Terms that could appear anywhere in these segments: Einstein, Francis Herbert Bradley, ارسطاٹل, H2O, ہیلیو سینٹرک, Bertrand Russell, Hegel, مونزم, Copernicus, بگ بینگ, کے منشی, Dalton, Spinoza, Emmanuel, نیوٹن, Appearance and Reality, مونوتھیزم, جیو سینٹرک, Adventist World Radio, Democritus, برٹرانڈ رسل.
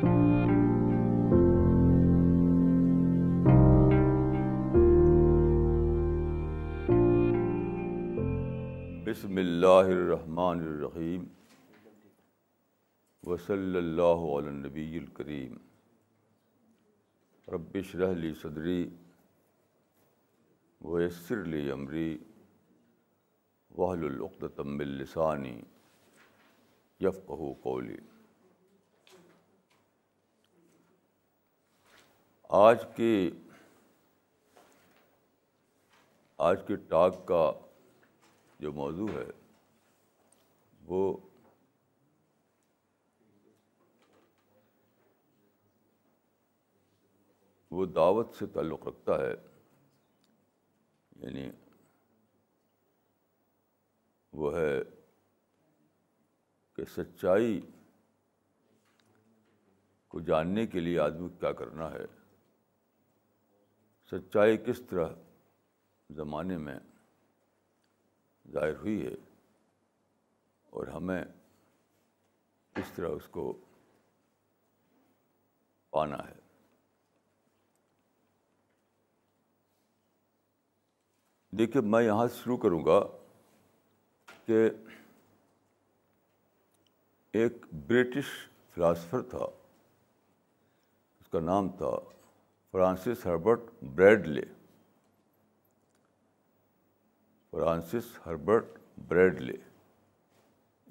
بسم اللہ الرحمن الرحیم وصلی اللہ علی النبی الکریم رب اشرح لی صدری ویسر لی امری واحلل عقدۃ من لسانی یفقہوا قولی. آج کے ٹاک کا جو موضوع ہے وہ دعوت سے تعلق رکھتا ہے، یعنی وہ ہے کہ سچائی کو جاننے کے لیے آدمی کیا کرنا ہے، سچائی کس طرح زمانے میں ظاہر ہوئی ہے اور ہمیں کس طرح اس کو پانا ہے. دیکھیے، میں یہاں سے شروع کروں گا کہ ایک برٹش فلاسفر تھا، اس کا نام تھا Francis Herbert Bradley. Francis Herbert Bradley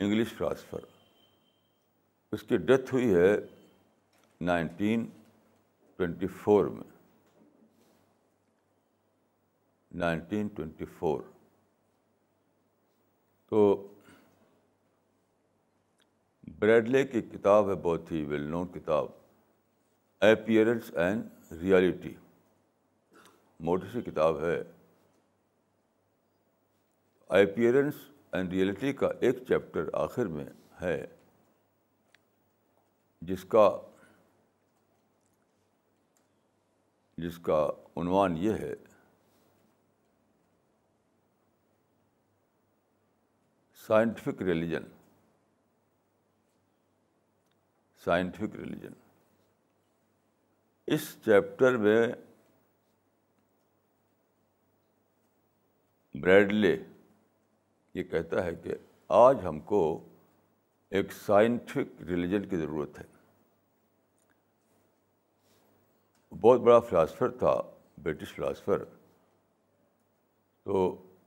English philosopher, اس کی ڈیتھ ہوئی ہے 1924 میں. 1924 تو بریڈلے کی کتاب ہے، بہت ہی ویل نون کتاب، اپیئرنس اینڈ ریالٹی، موٹی سی کتاب ہے. اپیئرنس اینڈ ریئلٹی کا ایک چیپٹر آخر میں ہے جس کا عنوان یہ ہے سائنٹیفک ریلیجن. سائنٹیفک ریلیجن، اس چیپٹر میں بریڈلے یہ کہتا ہے کہ آج ہم کو ایک سائنٹیفک ریلیجن کی ضرورت ہے. بہت بڑا فلاسفر تھا، برٹش فلاسفر، تو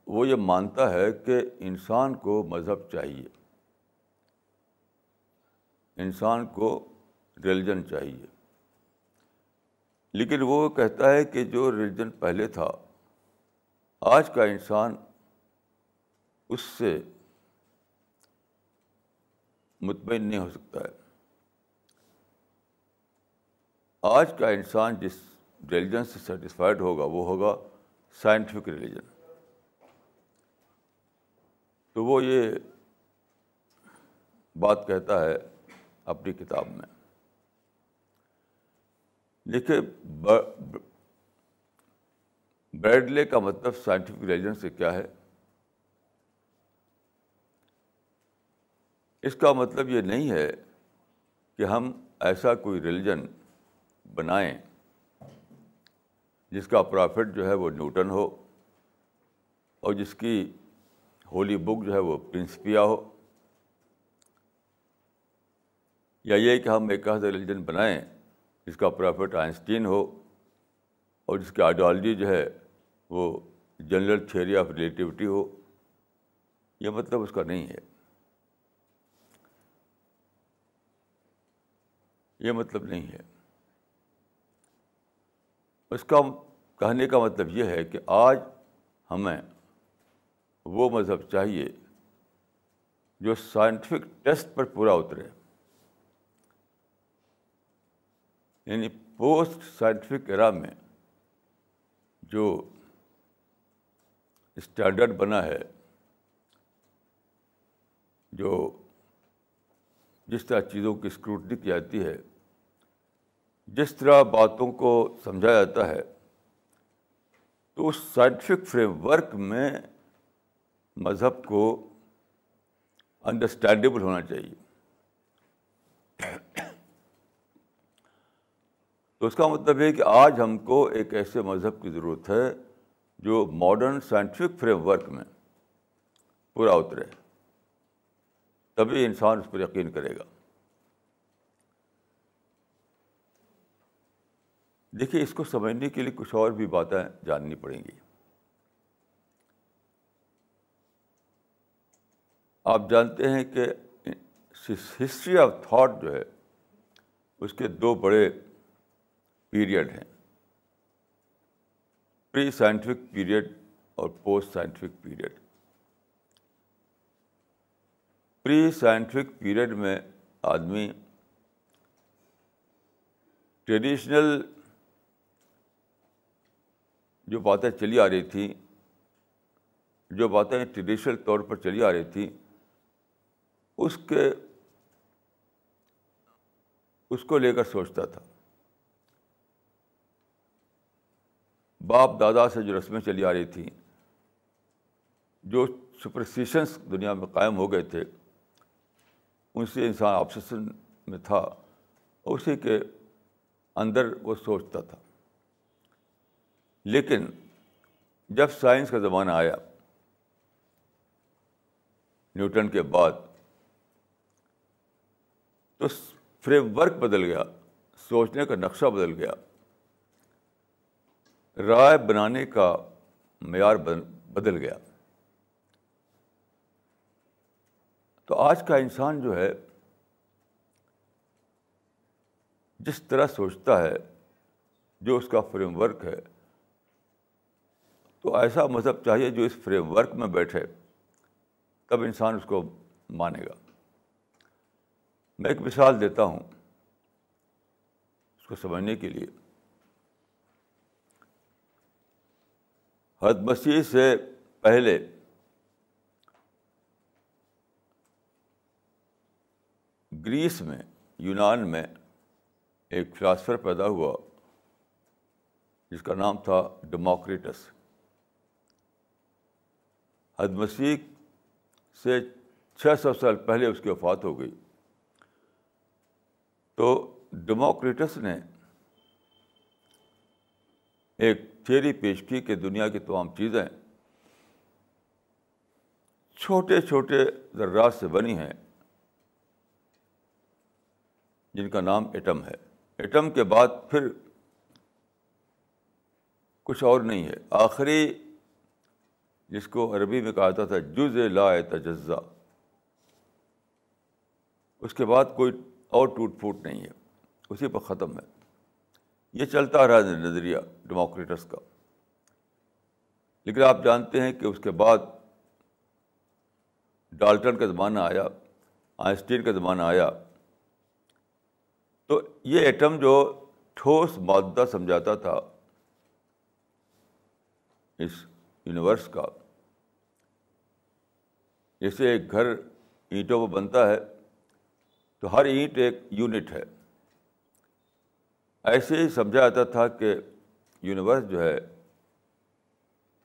وہ یہ مانتا ہے کہ انسان کو مذہب چاہیے، انسان کو ریلیجن چاہیے. لیکن وہ کہتا ہے کہ جو ریلیجن پہلے تھا، آج کا انسان اس سے مطمئن نہیں ہو سکتا ہے. آج کا انسان جس ریلیجن سے سیٹسفائڈ ہوگا وہ ہوگا سائنٹیفک ریلیجن. تو وہ یہ بات کہتا ہے اپنی کتاب میں. دیکھیے، بریڈلے کا مطلب سائنٹیفک ریلیجن سے کیا ہے؟ اس کا مطلب یہ نہیں ہے کہ ہم ایسا کوئی ریلیجن بنائیں جس کا پرافٹ جو ہے وہ نیوٹن ہو اور جس کی ہولی بک جو ہے وہ پرنسپیا ہو، یا یہ کہ ہم ایک ایسا ریلیجن بنائیں جس کا پرافٹ آئنسٹین ہو اور جس کی آئیڈیالوجی جو ہے وہ جنرل تھیوری آف ریلیٹیوٹی ہو. یہ مطلب اس کا نہیں ہے. یہ مطلب نہیں ہے. اس کا کہنے کا مطلب یہ ہے کہ آج ہمیں وہ مذہب چاہیے جو سائنٹیفک ٹیسٹ پر پورا اترے، یعنی پوسٹ سائنٹیفک ایرا میں جو اسٹینڈرڈ بنا ہے، جو جس طرح چیزوں کی اسکروٹنی کی جاتی ہے، جس طرح باتوں کو سمجھا جاتا ہے، تو اس سائنٹیفک فریم ورک میں مذہب کو انڈرسٹینڈیبل ہونا چاہیے. تو اس کا مطلب ہے کہ آج ہم کو ایک ایسے مذہب کی ضرورت ہے جو ماڈرن سائنٹیفک فریم ورک میں پورا اترے، تبھی انسان اس پر یقین کرے گا. دیکھیے، اس کو سمجھنے کے لیے کچھ اور بھی باتیں جاننی پڑیں گی. آپ جانتے ہیں کہ ہسٹری آف تھاٹ جو ہے اس کے دو بڑے پیریڈ ہیں، پری سائنٹیفک پیریڈ اور post scientific period. Pre scientific period میں آدمی ٹریڈیشنل جو باتیں چلی آ رہی تھیں، جو باتیں ٹریڈیشنل طور پر چلی آ رہی تھیں، اس کو لے کر سوچتا تھا. باپ دادا سے جو رسمیں چلی آ رہی تھیں، جو سپرسٹیشنس دنیا میں قائم ہو گئے تھے، ان سے انسان آبسیشن میں تھا، اسی کے اندر وہ سوچتا تھا. لیکن جب سائنس کا زمانہ آیا نیوٹن کے بعد، تو فریم ورک بدل گیا، سوچنے کا نقشہ بدل گیا، رائے بنانے کا معیار بدل گیا. تو آج کا انسان جو ہے جس طرح سوچتا ہے، جو اس کا فریم ورک ہے، تو ایسا مذہب چاہیے جو اس فریم ورک میں بیٹھے، تب انسان اس کو مانے گا. میں ایک مثال دیتا ہوں اس کو سمجھنے کے لیے. حضرت مسیح سے پہلے گریس میں، یونان میں ایک فلاسفر پیدا ہوا جس کا نام تھا ڈیموکریٹس. حضرت مسیح سے 600 سال پہلے اس کی وفات ہو گئی. تو ڈیموکریٹس نے ایک تھیوری پیش کی کہ دنیا کی تمام چیزیں چھوٹے چھوٹے ذرات سے بنی ہیں جن کا نام ایٹم ہے. ایٹم کے بعد پھر کچھ اور نہیں ہے. آخری جس کو عربی میں کہا جاتا تھا جز لا یتجزا، اس کے بعد کوئی اور ٹوٹ پھوٹ نہیں ہے، اسی پر ختم ہے. یہ چلتا رہا نظریہ ڈیموکریٹس کا. لیکن آپ جانتے ہیں کہ اس کے بعد ڈالٹن کا زمانہ آیا، آئنسٹین کا زمانہ آیا. تو یہ ایٹم جو ٹھوس مادہ سمجھاتا تھا اس یونیورس کا، جیسے ایک گھر اینٹوں پر بنتا ہے تو ہر اینٹ ایک یونٹ ہے، ایسے ہی سمجھا جاتا تھا کہ یونیورس جو ہے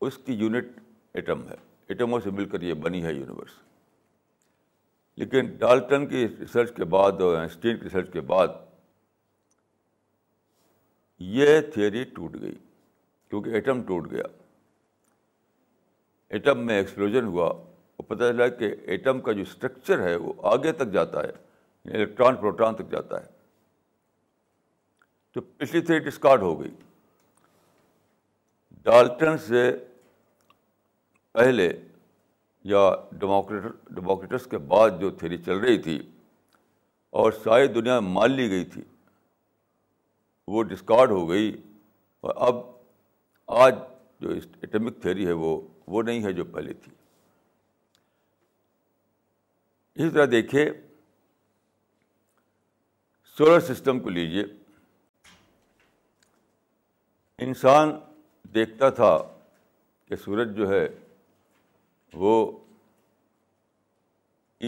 اس کی یونٹ ایٹم ہے، ایٹموں سے مل کر یہ بنی ہے یونیورس. لیکن ڈالٹن کی ریسرچ کے بعد اور آئنسٹین کی ریسرچ کے بعد یہ تھیوری ٹوٹ گئی، کیونکہ ایٹم ٹوٹ گیا. ایٹم میں ایکسپلوژن ہوا اور پتہ چلا کہ ایٹم کا جو اسٹرکچر ہے وہ آگے تک جاتا ہے، الیکٹران پروٹان تک جاتا ہے. تو پچھلی تھیوری ڈسکارڈ ہو گئی. ڈالٹن سے پہلے یا ڈیموکریٹس کے بعد جو تھیوری چل رہی تھی اور ساری دنیا میں مان لی گئی تھی، وہ ڈسکارڈ ہو گئی. اور اب آج جو ایٹمک تھیوری ہے وہ نہیں ہے جو پہلے تھی. اس طرح دیکھیے، سولر سسٹم کو لیجیے. انسان دیکھتا تھا کہ سورج جو ہے وہ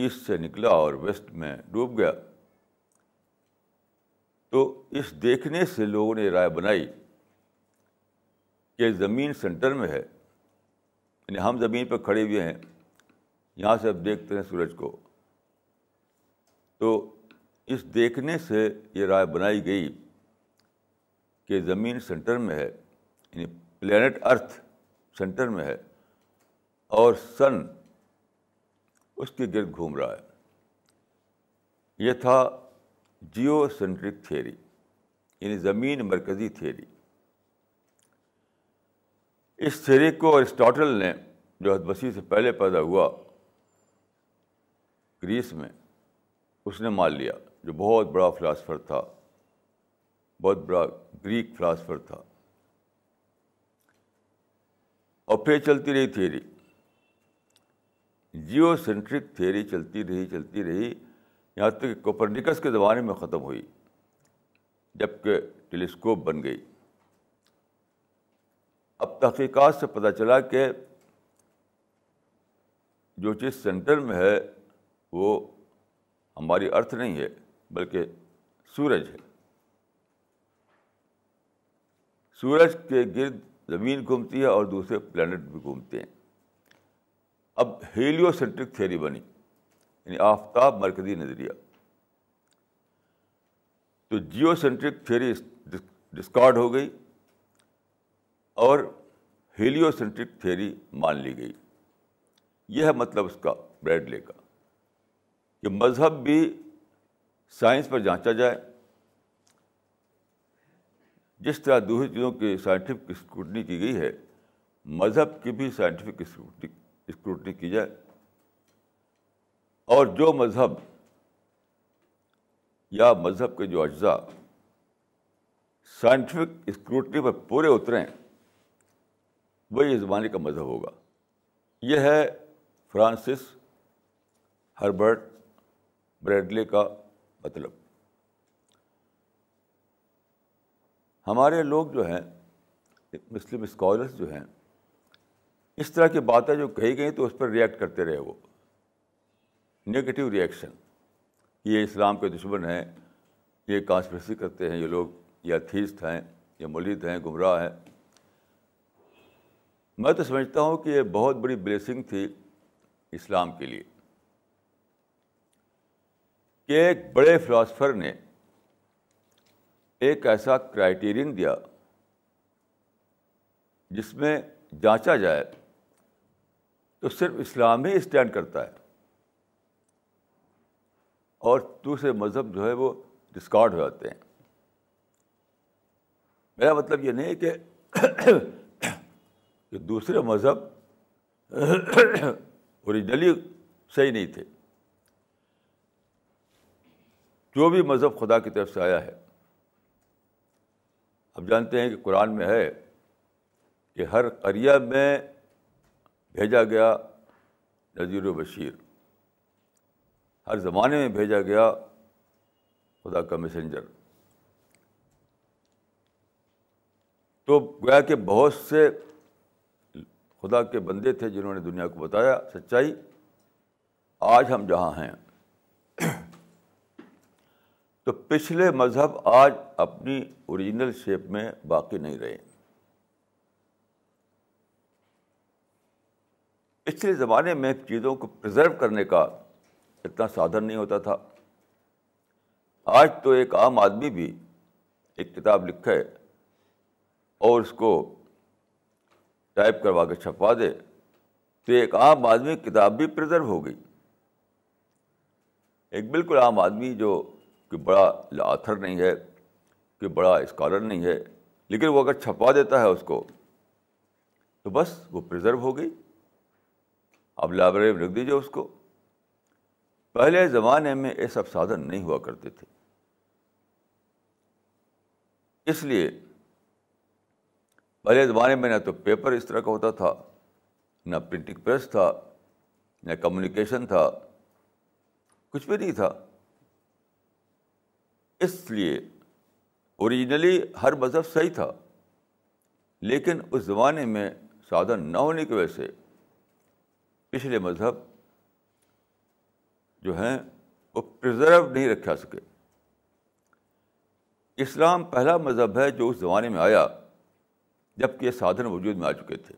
ایسٹ سے نکلا اور ویسٹ میں ڈوب گیا. تو اس دیکھنے سے لوگوں نے رائے بنائی کہ زمین سینٹر میں ہے، یعنی ہم زمین پہ کھڑے ہوئے ہیں، یہاں سے اب دیکھتے ہیں سورج کو. تو اس دیکھنے سے یہ رائے بنائی گئی کہ زمین سینٹر میں ہے، یعنی پلینٹ ارتھ سینٹر میں ہے اور سن اس کے گرد گھوم رہا ہے. یہ تھا جیو سینٹرک تھیوری، یعنی زمین مرکزی تھیوری. اس تھیوری کو ارسطاٹل نے، جو حد مسیح سے پہلے پیدا ہوا گریس میں، اس نے مان لیا، جو بہت بڑا فلاسفر تھا، بہت بڑا گریک فلاسفر تھا. اور پھر چلتی رہی تھیوری، جیو سینٹرک تھیوری چلتی رہی یہاں تک کہ کوپرنیکس کے زمانے میں ختم ہوئی، جب کہ ٹیلیسکوپ بن گئی. اب تحقیقات سے پتہ چلا کہ جو چیز سینٹر میں ہے وہ ہماری ارتھ نہیں ہے بلکہ سورج ہے. سورج کے گرد زمین گھومتی ہے اور دوسرے پلینٹ بھی گھومتے ہیں. اب ہیلیو سینٹرک تھیوری بنی، یعنی آفتاب مرکزی نظریہ. تو جیو سینٹرک تھیوری ڈسکارڈ ہو گئی اور ہیلیو سینٹرک تھیوری مان لی گئی. یہ ہے مطلب اس کا، بریڈلے کا، کہ مذہب بھی سائنس پر جانچا جائے. جس طرح دوسری چیزوں کی سائنٹیفک اسکروٹنی کی گئی ہے، مذہب کی بھی سائنٹیفک اسکروٹنی کی جائے، اور جو مذہب یا مذہب کے جو اجزاء سائنٹیفک اسکروٹنی پر پورے اتریں، وہی اس زمانے کا مذہب ہوگا. یہ ہے فرانسس ہربرٹ بریڈلے کا مطلب. ہمارے لوگ جو ہیں، مسلم اسکالرس جو ہیں، اس طرح کی باتیں جو کہی گئیں تو اس پر ریئیکٹ کرتے رہے، وہ نیگیٹو ریئیکشن، یہ اسلام کے دشمن ہیں، یہ کانسپریسی کرتے ہیں، یہ لوگ یا ایتھیسٹ ہیں، یا مولید ہیں، گمراہ ہیں. میں تو سمجھتا ہوں کہ یہ بہت بڑی بلیسنگ تھی اسلام کے لیے کہ ایک بڑے فلاسفر نے ایک ایسا کرائیٹیرین دیا جس میں جانچا جائے تو صرف اسلام ہی اسٹینڈ کرتا ہے اور دوسرے مذہب جو ہے وہ ڈسکارڈ ہو جاتے ہیں. میرا مطلب یہ نہیں کہ دوسرے مذہب اوریجنلی صحیح نہیں تھے. جو بھی مذہب خدا کی طرف سے آیا ہے، آپ جانتے ہیں کہ قرآن میں ہے کہ ہر قریہ میں بھیجا گیا نذیر و بشیر، ہر زمانے میں بھیجا گیا خدا کا میسنجر. تو گویا کہ بہت سے خدا کے بندے تھے جنہوں نے دنیا کو بتایا سچائی. آج ہم جہاں ہیں، تو پچھلے مذہب آج اپنی اوریجنل شیپ میں باقی نہیں رہے. پچھلے زمانے میں چیزوں کو پرزرو کرنے کا اتنا سادھن نہیں ہوتا تھا. آج تو ایک عام آدمی بھی ایک کتاب لکھے اور اس کو ٹائپ کروا کے چھپوا دے تو ایک عام آدمی کتاب بھی پرزرو ہو گئی. ایک بالکل عام آدمی جو کہ بڑا آتھر نہیں ہے، کہ بڑا اسکالر نہیں ہے، لیکن وہ اگر چھپا دیتا ہے اس کو تو بس وہ پرزرو ہو گئی. اب لائبریری میں رکھ دیجیے اس کو. پہلے زمانے میں یہ سب سادھن نہیں ہوا کرتے تھے. اس لیے پہلے زمانے میں نہ تو پیپر اس طرح کا ہوتا تھا، نہ پرنٹنگ پریس تھا، نہ کمیونیکیشن تھا، کچھ بھی نہیں تھا. اس لیے اوریجنلی ہر مذہب صحیح تھا، لیکن اس زمانے میں سادھن نہ ہونے کی وجہ سے پچھلے مذہب جو ہیں وہ پرزرو نہیں رکھا سکے. اسلام پہلا مذہب ہے جو اس زمانے میں آیا جب کہ یہ سادھن وجود میں آ چکے تھے،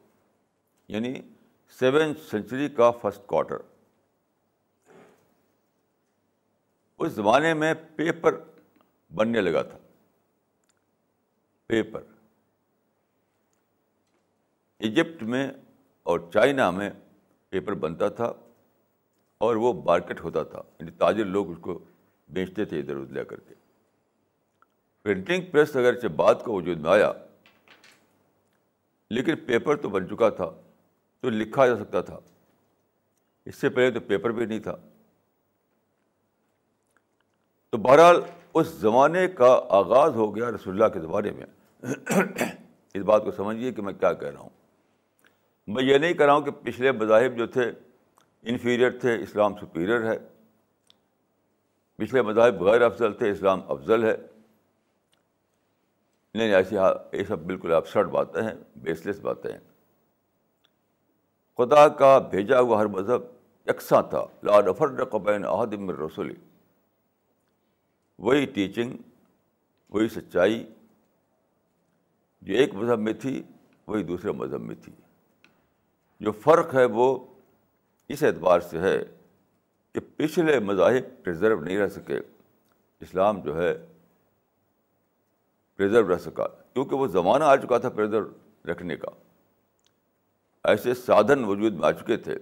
یعنی 7th century کا فرسٹ کوارٹر. اس زمانے میں پیپر بننے لگا تھا، پیپر. ایجپٹ میں اور چائنا میں پیپر بنتا تھا اور وہ مارکیٹ ہوتا تھا، یعنی تاجر لوگ اس کو بیچتے تھے ادھر ادھر لے کر کے. پرنٹنگ پریس اگرچہ بعد کو وجود میں آیا، لیکن پیپر تو بن چکا تھا تو لکھا جا سکتا تھا. اس سے پہلے تو پیپر بھی نہیں تھا. تو بہرحال اس زمانے کا آغاز ہو گیا رسول اللہ کے زمانے میں. اس بات کو سمجھیے کہ میں کیا کہہ رہا ہوں. میں یہ نہیں کہہ رہا ہوں کہ پچھلے مذاہب جو تھے انفیریئر تھے، اسلام سپیریئر ہے. پچھلے مذاہب غیر افضل تھے، اسلام افضل ہے. نہیں، ایسی یہ سب بالکل ابسرڈ باتیں ہیں، بیس لیس باتیں ہیں. خدا کا بھیجا ہوا ہر مذہب یکساں تھا. لا نفرق بین احد من رسولی. وہی ٹیچنگ، وہی سچائی جو ایک مذہب میں تھی وہی دوسرے مذہب میں تھی. جو فرق ہے وہ اس اعتبار سے ہے کہ پچھلے مذاہب پرزرو نہیں رہ سکے، اسلام جو ہے پرزرو رہ سکا، کیونکہ وہ زمانہ آ چکا تھا پرزرو رکھنے کا. ایسے سادھن وجود میں آ چکے تھے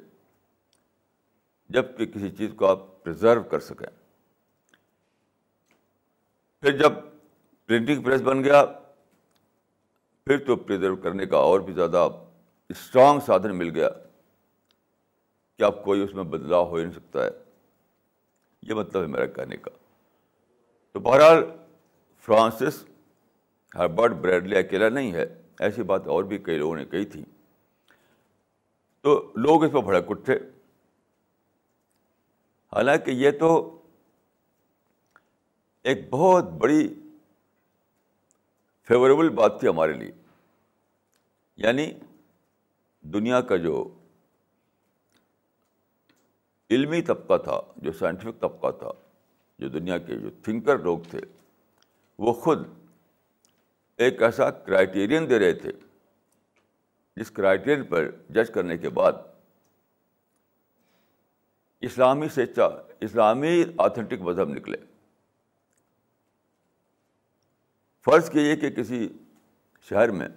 جب کہ کسی چیز کو آپ پرزرو کر سکیں. پھر جب پرنٹنگ پریس بن گیا، پھر تو پرزرو کرنے کا اور بھی زیادہ اسٹرانگ سادھن مل گیا کہ آپ کوئی اس میں بدلاؤ ہو ہی نہیں سکتا ہے. یہ مطلب ہے میرا کہنے کا. تو بہرحال فرانسس ہربرٹ بریڈلی اکیلا نہیں ہے، ایسی بات اور بھی کئی لوگوں نے کہی تھی. تو لوگ اس پہ بھڑک اٹھے، حالانکہ یہ تو ایک بہت بڑی فیوریبل بات تھی ہمارے لیے. یعنی دنیا کا جو علمی طبقہ تھا، جو سائنٹیفک طبقہ تھا، جو دنیا کے جو تھنکر لوگ تھے، وہ خود ایک ایسا کرائیٹیرین دے رہے تھے جس کرائیٹیرین پر جج کرنے کے بعد اسلامی سچا، اسلامی آتھینٹک مذہب نکلے. فرض کیجیے کہ کسی شہر میں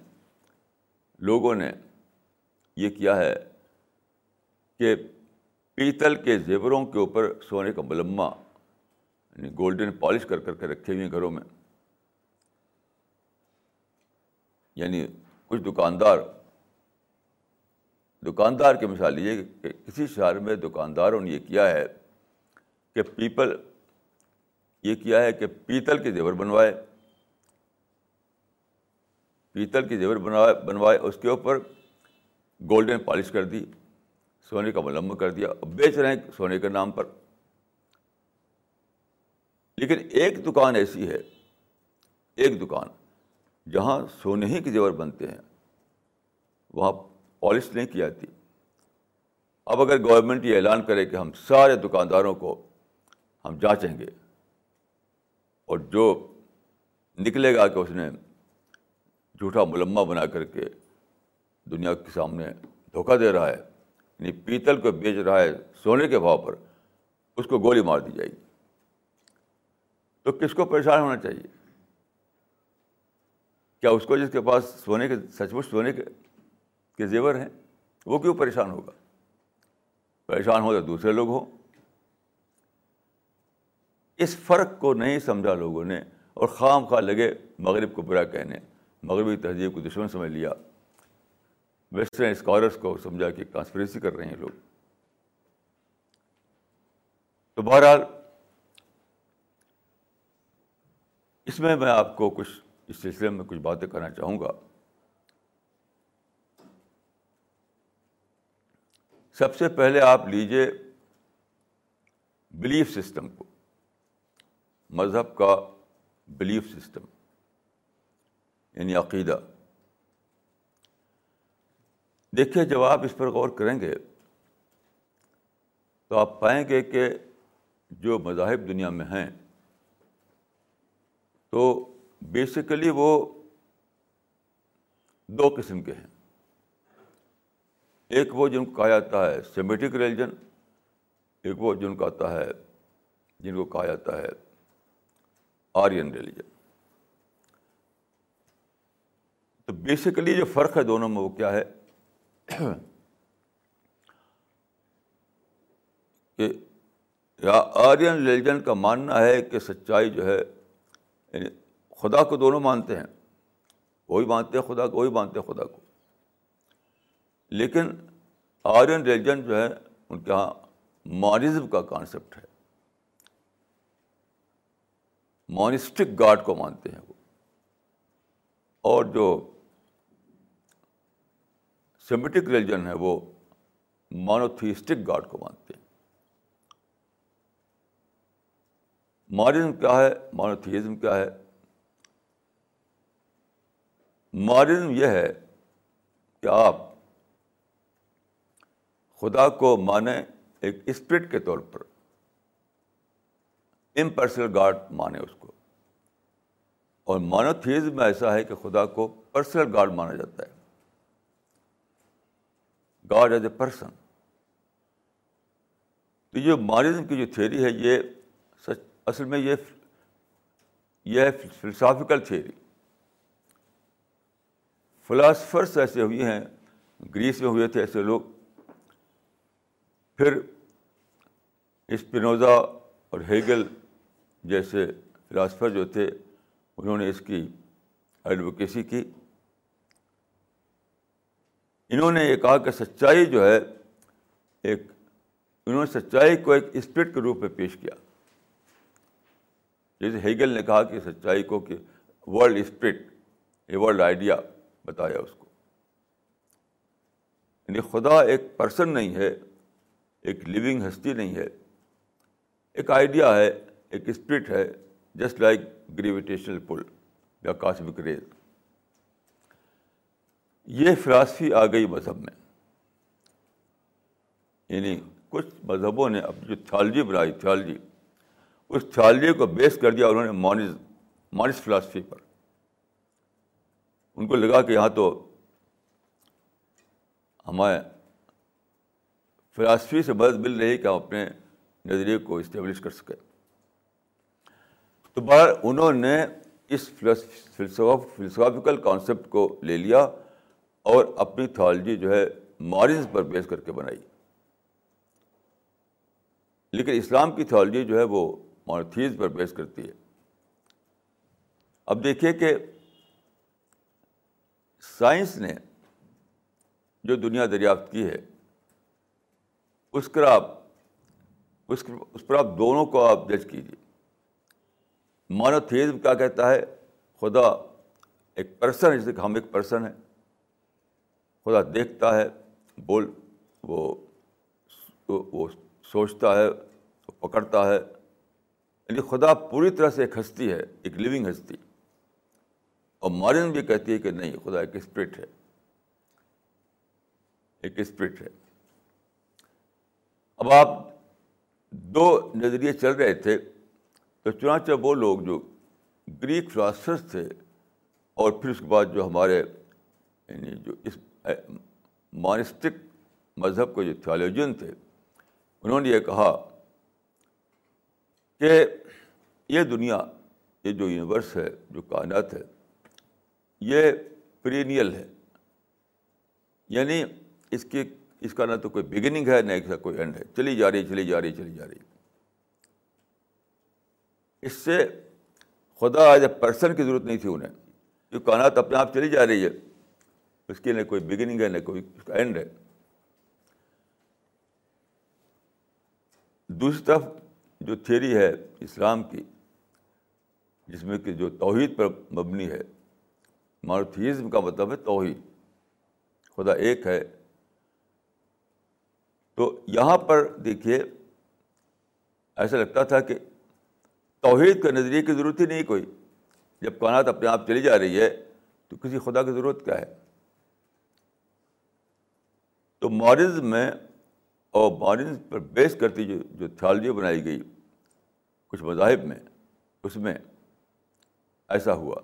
لوگوں نے یہ کیا ہے کہ پیتل کے زیوروں کے اوپر سونے کا ملمہ، یعنی گولڈن پالش کر کر کے رکھے ہوئے گھروں میں. یعنی کچھ دکاندار کی مثال لیجیے کہ کسی شہر میں دکانداروں نے یہ کیا ہے کہ پیتل کے زیور بنوائے، اس کے اوپر گولڈن پالش کر دی، سونے کا ملمہ کر دیا، بیچ رہے ہیں سونے کے نام پر. لیکن ایک دکان ایسی ہے، ایک دکان جہاں سونے ہی کے زیور بنتے ہیں، وہاں پالش نہیں کی جاتی. اب اگر گورنمنٹ یہ اعلان کرے کہ ہم سارے دکانداروں کو ہم جانچیں گے اور جو نکلے گا کہ اس نے جھوٹا ملمہ بنا کر کے دنیا کے سامنے دھوکہ دے رہا ہے، یعنی پیتل کو بیچ رہا ہے سونے کے بھاؤ پر، اس کو گولی مار دی جائے گی. تو کس کو پریشان ہونا چاہیے؟ کیا اس کو جس کے پاس سچ مچ سونے کے زیور ہیں، وہ کیوں پریشان ہوگا؟ پریشان ہو تو دوسرے لوگ ہوں. اس فرق کو نہیں سمجھا لوگوں نے اور خام خواہ لگے مغرب کو برا کہنے، مغربی تہذیب کو دشمن سمجھ لیا، ویسٹرن اسکالرس کو سمجھا کہ کانسپریسی کر رہے ہیں لوگ. تو بہرحال اس میں میں آپ کو کچھ اس سلسلے میں کچھ باتیں کرنا چاہوں گا. سب سے پہلے آپ لیجئے بلیف سسٹم کو، مذہب کا بلیف سسٹم یعنی عقیدہ. دیکھیے جب آپ اس پر غور کریں گے تو آپ پائیں گے کہ جو مذاہب دنیا میں ہیں تو بیسیکلی وہ دو قسم کے ہیں. ایک وہ جن کو کہا جاتا ہے سیمیٹک ریلیجن، ایک وہ جن کو کہا جاتا ہے آرین ریلیجن. تو بیسیکلی جو فرق ہے دونوں میں وہ کیا ہے کہ آرین ریلیجن کا ماننا ہے کہ سچائی جو ہے یعنی خدا کو دونوں مانتے ہیں، وہی مانتے ہیں خدا کو، وہی مانتے ہیں خدا کو، لیکن آرین ریلیجن جو ہے ان کے ہاں مونزم کا کانسیپٹ ہے، مونسٹک گاڈ کو مانتے ہیں وہ، اور جو سیمیٹک ریلیجن ہے وہ مونوتھیسٹک گاڈ کو مانتے ہیں۔ مونزم کیا ہے، مونوتھیزم کیا ہے؟ مونزم یہ ہے کہ آپ خدا کو مانیں ایک اسپرٹ کے طور پر، امپرسنل گاڈ مانیں اس کو، اور مونوتھیزم میں ایسا ہے کہ خدا کو پرسنل گاڈ مانا جاتا ہے، گاڈ ایز اے پرسن۔ تو یہ مونزم کی جو تھیوری ہے یہ سچ اصل میں یہ ہے فلسافیکل تھیوری، فلاسفرس ایسے ہوئے ہیں، گریس میں ہوئے تھے ایسے لوگ، پھر اسپینوزا اور ہیگل جیسے فلاسفر جو تھے انہوں نے اس کی ایڈوکیسی کی، انہوں نے یہ کہا کہ سچائی جو ہے ایک، انہوں نے سچائی کو ایک اسپرٹ کے روپ میں پیش کیا، جیسے ہیگل نے کہا کہ سچائی کو کہ ورلڈ اسپرٹ، یہ ورلڈ آئیڈیا بتایا اس کو، یعنی خدا ایک پرسن نہیں ہے، ایک لیونگ ہستی نہیں ہے، ایک آئیڈیا ہے، ایک اسپرٹ ہے، جسٹ لائک گریویٹیشنل پل یا کاسمک ریز۔ یہ فلاسفی آ گئی مذہب میں، یعنی کچھ مذہبوں نے اب جو تھیالوجی بنائی، تھیالوجی، اس تھیالوجی کو بیس کر دیا انہوں نے مونسٹ فلاسفی پر، ان کو لگا کہ یہاں تو ہمیں فلاسفی سے مدد مل رہی کہ ہم اپنے نظریے کو اسٹیبلش کر سکیں۔ تو بہر انہوں نے اس فلسفیکل کانسیپٹ کو لے لیا اور اپنی تھیالوجی جو ہے مونزم پر بیس کر کے بنائی، لیکن اسلام کی تھیالوجی جو ہے وہ مونوتھیزم پر بیس کرتی ہے۔ اب دیکھیے کہ سائنس نے جو دنیا دریافت کی ہے اس پر آپ دونوں کو آپ جج کیجیے۔ مونوتھیزم کیا کہتا ہے؟ خدا ایک پرسن ہے، جس کہ ہم ایک پرسن ہیں، خدا دیکھتا ہے، وہ سوچتا ہے، پکڑتا ہے، یعنی خدا پوری طرح سے ایک ہستی ہے، ایک لیونگ ہستی۔ اور مونزم بھی کہتی ہے کہ نہیں، خدا ایک اسپرٹ ہے، ایک اسپرٹ ہے۔ اب آپ دو نظریے چل رہے تھے، تو چنانچہ وہ لوگ جو گریک فلاسفرس تھے اور پھر اس کے بعد جو ہمارے یعنی جو اس مونسٹک مذہب کے جو تھیالوجین تھے، انہوں نے یہ کہا کہ یہ دنیا، یہ جو یونیورس ہے، جو کائنات ہے، یہ پرینیل ہے، یعنی اس کا نہ تو کوئی بگننگ ہے، نہ اس کا کوئی اینڈ ہے، چلی جا رہی ہے۔ اس سے خدا ایز اے پرسن کی ضرورت نہیں تھی انہیں، کیونکہ کائنات اپنے آپ چلی جا رہی ہے، اس کی نہ کوئی بگننگ ہے، نہ کوئی اس کا اینڈ ہے۔ دوسری طرف جو تھیوری ہے اسلام کی، جس میں کہ جو توحید پر مبنی ہے، مونوتھیزم کا مطلب ہے توحید، خدا ایک ہے۔ تو یہاں پر دیکھیے ایسا لگتا تھا کہ توحید کا نظریے کی ضرورت ہی نہیں کوئی، جب کائنات اپنے آپ چلی جا رہی ہے تو کسی خدا کی ضرورت کیا ہے۔ تو مونزم میں اور مونزم پر بیس کرتی جو تھیالوجی بنائی گئی کچھ مذاہب میں، اس میں ایسا ہوا۔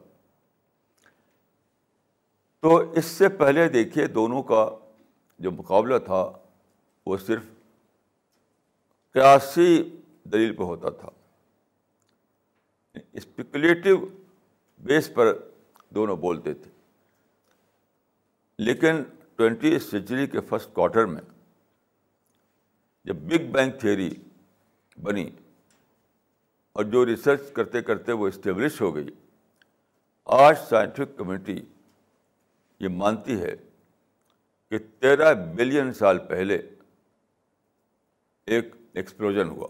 تو اس سے پہلے دیکھیے دونوں کا جو مقابلہ تھا وہ صرف قیاسی دلیل پہ ہوتا تھا، اسپیکولیٹو بیس پر دونوں بولتے تھے، لیکن 20ویں صدی کے فرسٹ کوارٹر میں جب بگ بینگ تھیوری بنی اور جو ریسرچ کرتے کرتے وہ اسٹیبلش ہو گئی, آج سائنٹیفک کمیونٹی یہ مانتی ہے کہ 13 بلین سال پہلے ایک ایکسپلوژن ہوا.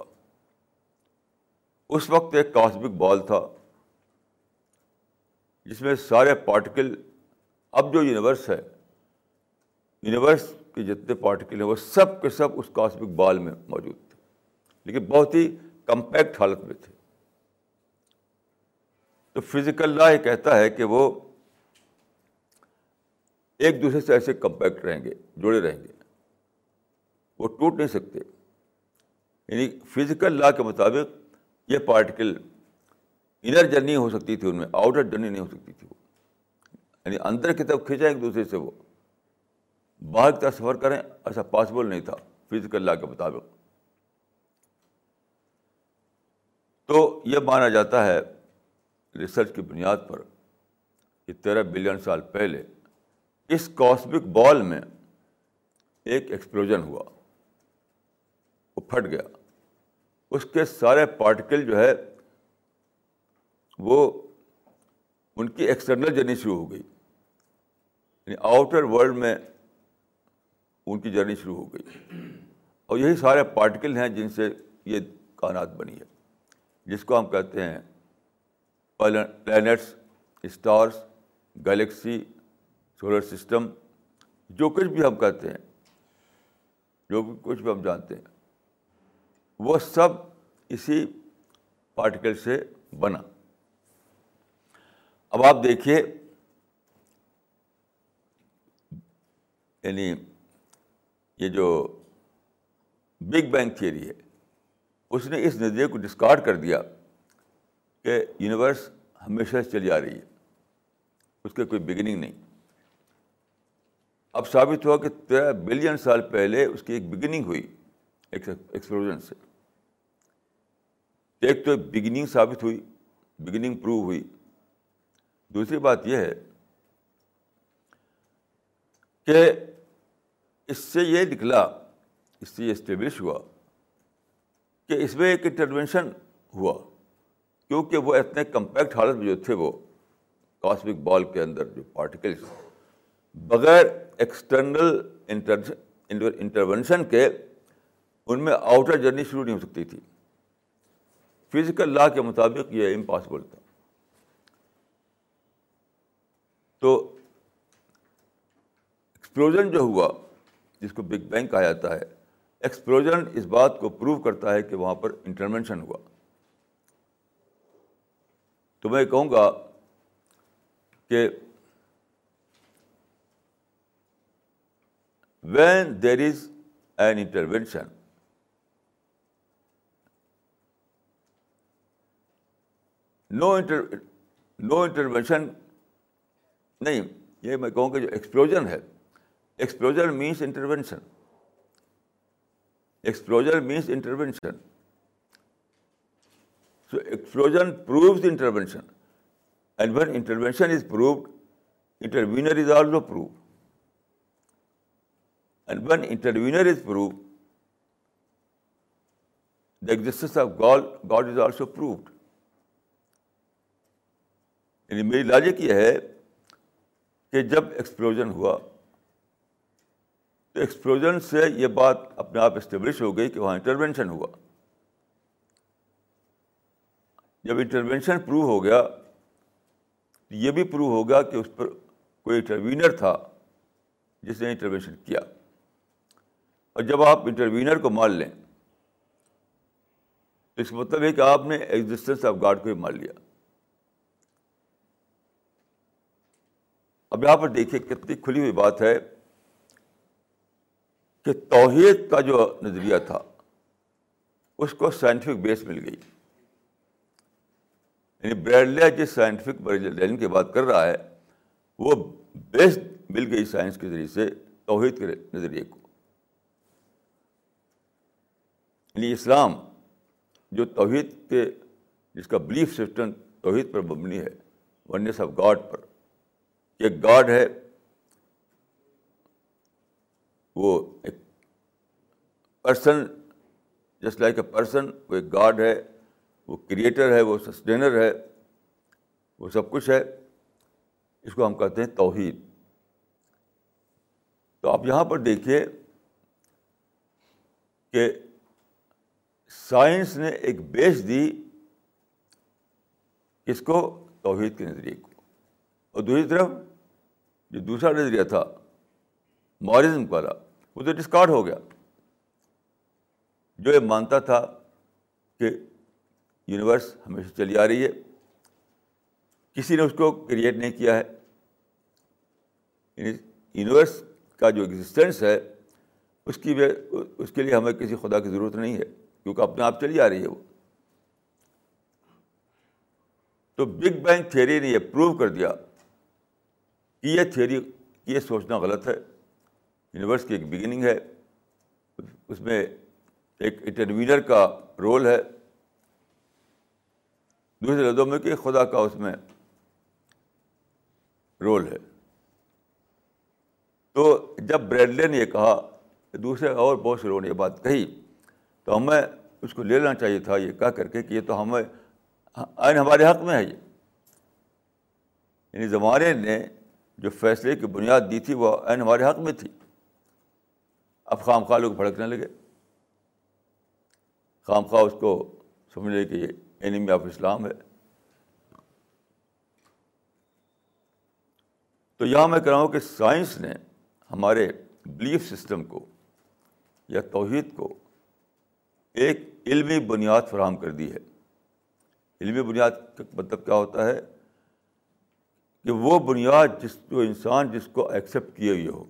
اس وقت ایک کاسمک بال تھا جس میں سارے پارٹیکل, اب جو یونیورس ہے, یونیورس کے جتنے پارٹیکل ہیں وہ سب کے سب اس کاسمک بال میں موجود تھے, لیکن بہت ہی کمپیکٹ حالت میں تھے. تو فزیکل لا یہ کہتا ہے کہ وہ ایک دوسرے سے ایسے کمپیکٹ رہیں گے, جڑے رہیں گے, وہ ٹوٹ نہیں سکتے. یعنی فزیکل لا کے مطابق یہ پارٹیکل انر جرنی ہو سکتی تھی, ان میں آؤٹر جرنی نہیں ہو سکتی تھی. وہ یعنی اندر کی طرف کھینچا ایک دوسرے سے, وہ باہر کی طرف سفر کریں, ایسا پاسبل نہیں تھا فزیکل لا کے مطابق. تو یہ مانا جاتا ہے ریسرچ کی بنیاد پر کہ 13 بلین سال پہلے اس کاسمک بال میں ایک ایکسپلوژن ہوا, وہ پھٹ گیا. اس کے سارے پارٹیکل جو ہے وہ ان کی ایکسٹرنل جرنی شروع ہو گئی, یعنی آؤٹر ورلڈ میں ان کی جرنی شروع ہو گئی. اور یہی سارے پارٹیکل ہیں جن سے یہ کائنات بنی ہے, جس کو ہم کہتے ہیں planets, stars, galaxy, solar system, جو کچھ بھی ہم کہتے ہیں, جو کچھ بھی ہم جانتے ہیں, وہ سب اسی پارٹیکل سے بنا. اب آپ دیکھیے, یعنی یہ جو بگ بینگ تھیوری ہے اس نے اس نظریے کو ڈسکارڈ کر دیا کہ یونیورس ہمیشہ چلی آ رہی ہے, اس کے کوئی بگننگ نہیں. اب ثابت ہوا کہ 13 بلین سال پہلے اس کی ایک بگننگ ہوئی ایکسپلوژن سے. ایک تو بگننگ ثابت ہوئی, بگننگ پروو ہوئی. دوسری بات یہ ہے کہ اس سے یہ اسٹیبلش ہوا کہ اس میں ایک انٹرونشن ہوا, کیونکہ وہ اتنے کمپیکٹ حالت میں جو تھے, وہ کاسمک بال کے اندر جو پارٹیکلس بغیر ایکسٹرنل انٹرونشن کے ان میں آؤٹر جرنی شروع نہیں ہو سکتی تھی. فزیکل لا کے مطابق یہ امپاسبل تھا. تو ایکسپلوژن جو ہوا, جس کو بگ بینگ کہا جاتا ہے, ایکسپلوژن اس بات کو پروو کرتا ہے کہ وہاں پر انٹرونشن ہوا. تو میں کہوں گا کہ when there is an intervention, no intervention نہیں, یہ میں کہوں کہ جو ایکسپلوژن ہے, explosion means intervention, explosion means intervention. So explosion proves intervention, and when intervention is proved, intervener is also proved, and when intervener is proved, the existence of God is also proved. یعنی میری logic یہ ہے کہ جب explosion ہوا تو explosion سے یہ بات اپنے آپ اسٹیبلش ہو گئی کہ وہاں انٹرونشن ہوا. جب انٹرونشن پروو ہو گیا تو یہ بھی پروو ہو گیا کہ اس پر کوئی انٹروینر تھا جس نے انٹرونشن کیا. اور جب آپ انٹروینر کو مان لیں تو اس کا مطلب ہے کہ آپ نے ایگزسٹنس آف گاڈ کو ہی مان لیا. اب یہاں پر دیکھیے کتنی کھلی ہوئی بات ہے کہ توحید کا جو نظریہ تھا اس کو سائنٹیفک بیس مل گئی. یعنی بریڈلے جس سائنٹیفک ڈیزائن کی بات کر رہا ہے وہ بیس مل گئی سائنس کے ذریعے سے توحید کے نظریے کو. یعنی اسلام جو توحید کے, جس کا بلیف سسٹم توحید پر مبنی ہے, ونس آف گاڈ پر, ایک گاڈ ہے وہ ایک person, just like a person, وہ ایک گاڈ ہے، وہ کریٹر ہے، وہ سسٹینر ہے، وہ سب کچھ ہے. اس کو ہم کہتے ہیں توحید. تو آپ یہاں پر دیکھیے کہ سائنس نے ایک بیس دی کس کو؟ توحید کے نظریے کو. اور دوسری طرف جو دوسرا نظریہ تھا مورزم والا، وہ تو ڈسکارڈ ہو گیا. جو یہ مانتا تھا کہ یونیورس ہمیشہ چلی آ رہی ہے، کسی نے اس کو کریٹ نہیں کیا ہے، یعنی یونیورس کا جو ایگزسٹینس ہے اس کے لیے ہمیں کسی خدا کی ضرورت نہیں ہے، کیونکہ اپنے آپ چلی آ رہی ہے وہ. تو بگ بینگ تھیوری نے یہ پروو کر دیا کہ یہ تھیوری، یہ سوچنا غلط ہے. یونیورس کی ایک بگننگ ہے، اس میں ایک انٹروینر کا رول ہے. دوسرے لفظوں میں کہ خدا کا اس میں رول ہے. تو جب بریڈلے نے یہ کہا، دوسرے اور بہت سے لوگوں نے یہ بات کہی، تو ہمیں اس کو لے لینا چاہیے تھا یہ کہہ کر کے کہ یہ تو ہمیں آئین ہمارے حق میں ہے. یہ یعنی زمانے نے جو فیصلے کی بنیاد دی تھی وہ آئین ہمارے حق میں تھی. اب خام خواہ لوگ بھڑکنے لگے، خام خواہ اس کو سمجھ لے کہ یہ اینمی آف اسلام ہے. تو یہاں میں کہہ رہا ہوں کہ سائنس نے ہمارے بلیف سسٹم کو یا توحید کو ایک علمی بنیاد فراہم کر دی ہے. علمی بنیاد کا مطلب کیا ہوتا ہے؟ کہ وہ بنیاد انسان کو ایکسیپٹ کیے ہوئے ہو.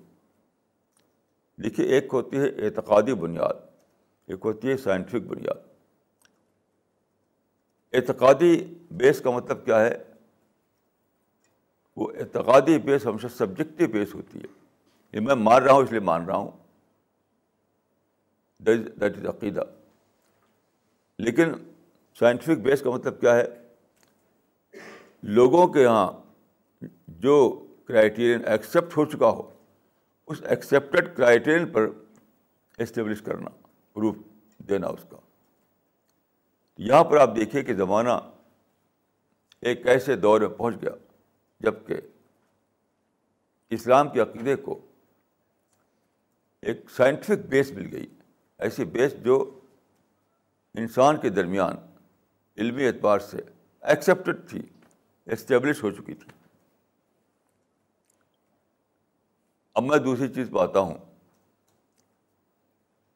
دیکھیے، ایک ہوتی ہے اعتقادی بنیاد، ایک ہوتی ہے سائنٹیفک بنیاد. اعتقادی بیس کا مطلب کیا ہے؟ وہ اعتقادی بیس ہمیشہ سبجیکٹو بیس ہوتی ہے. یہ میں مان رہا ہوں اس لیے مان رہا ہوں، دیٹ از عقیدہ. لیکن سائنٹیفک بیس کا مطلب کیا ہے؟ لوگوں کے یہاں جو کرائیٹیرین ایکسیپٹ ہو چکا ہو، اس ایکسیپٹڈ کرائیٹیرین پر اسٹیبلش کرنا، پروف دینا اس کا. یہاں پر آپ دیکھیے کہ زمانہ ایک ایسے دور میں پہنچ گیا جب کہ اسلام کے عقیدے کو ایک سائنٹیفک بیس مل گئی، ایسی بیس جو انسان کے درمیان علمی اعتبار سے ایکسیپٹڈ تھی، اسٹیبلش ہو چکی تھی. اب میں دوسری چیز پہ آتا ہوں،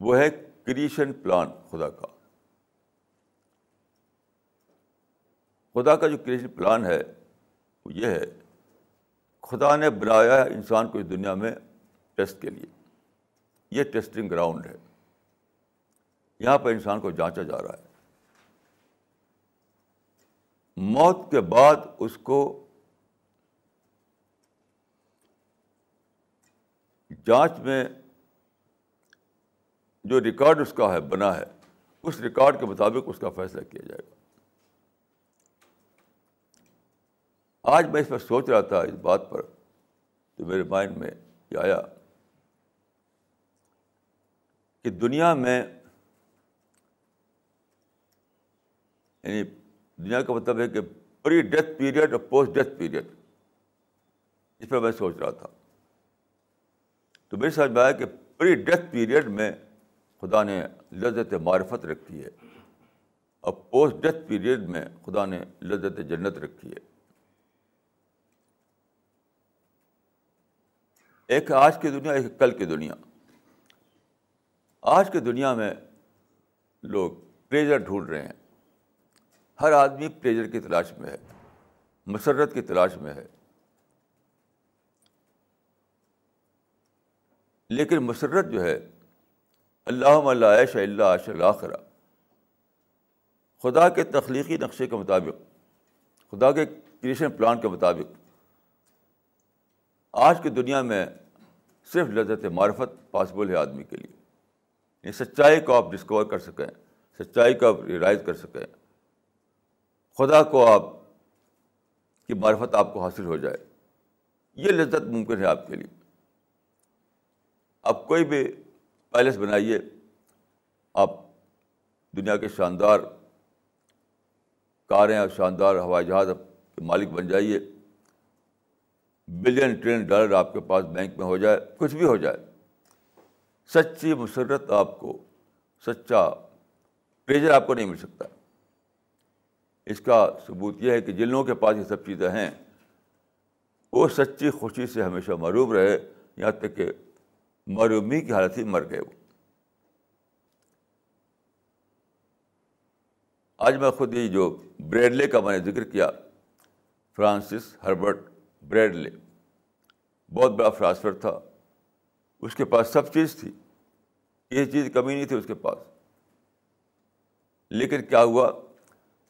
وہ ہے کریشن پلان خدا کا. خدا کا جو کریشن پلان ہے وہ یہ ہے، خدا نے بنایا انسان کو اس دنیا میں ٹیسٹ کے لیے. یہ ٹیسٹنگ گراؤنڈ ہے، یہاں پر انسان کو جانچا جا رہا ہے. موت کے بعد اس کو جانچ میں جو ریکارڈ اس کا ہے بنا ہے، اس ریکارڈ کے مطابق اس کا فیصلہ کیا جائے گا. آج میں اس پر سوچ رہا تھا، اس بات پر، تو میرے مائنڈ میں یہ آیا کہ دنیا میں، یعنی دنیا کا مطلب ہے کہ پری ڈیتھ پیریڈ اور پوسٹ ڈیتھ پیریڈ، اس پر میں سوچ رہا تھا. تو میرے سمجھ میں آیا کہ پری ڈیتھ پیریڈ میں خدا نے لذت معرفت رکھی ہے، اور پوسٹ ڈیتھ پیریڈ میں خدا نے لذت جنت رکھی ہے. ایک آج کی دنیا، ایک کل کی دنیا. آج کی دنیا میں لوگ پلیزر ڈھونڈ رہے ہیں، ہر آدمی پلیزر کی تلاش میں ہے، مسرت کی تلاش میں ہے. لیکن مسرت جو ہے، اللہم لا عیش الا عیش الاخرہ، خدا کے تخلیقی نقشے کے مطابق، خدا کے کریشن پلان کے مطابق آج کی دنیا میں صرف لذت معرفت پاسبل ہے آدمی کے لیے. یہ سچائی کو آپ ڈسکور کر سکیں، سچائی کو آپ ریئلائز کر سکیں، خدا کو آپ کی معرفت آپ کو حاصل ہو جائے، یہ لذت ممکن ہے آپ کے لیے. آپ کوئی بھی پیلس بنائیے, آپ دنیا کے شاندار کاریں اور شاندار ہوائی جہاز کے مالک بن جائیے, بلین ٹریلین ڈالر آپ کے پاس بینک میں ہو جائے, کچھ بھی ہو جائے, سچی مسرت آپ کو, سچا ٹریجر آپ کو نہیں مل سکتا. اس کا ثبوت یہ ہے کہ جن لوگوں کے پاس یہ سب چیزیں ہیں وہ سچی خوشی سے ہمیشہ محروم رہے, یہاں تک کہ محرومی کی حالت ہی مر گئے وہ. آج میں خود ہی جو بریڈلے کا میں نے ذکر کیا, فرانسس ہربرٹ بریڈلے بہت بڑا فلاسفر تھا, اس کے پاس سب چیز تھی, یہ چیز کمی نہیں تھی اس کے پاس, لیکن کیا ہوا,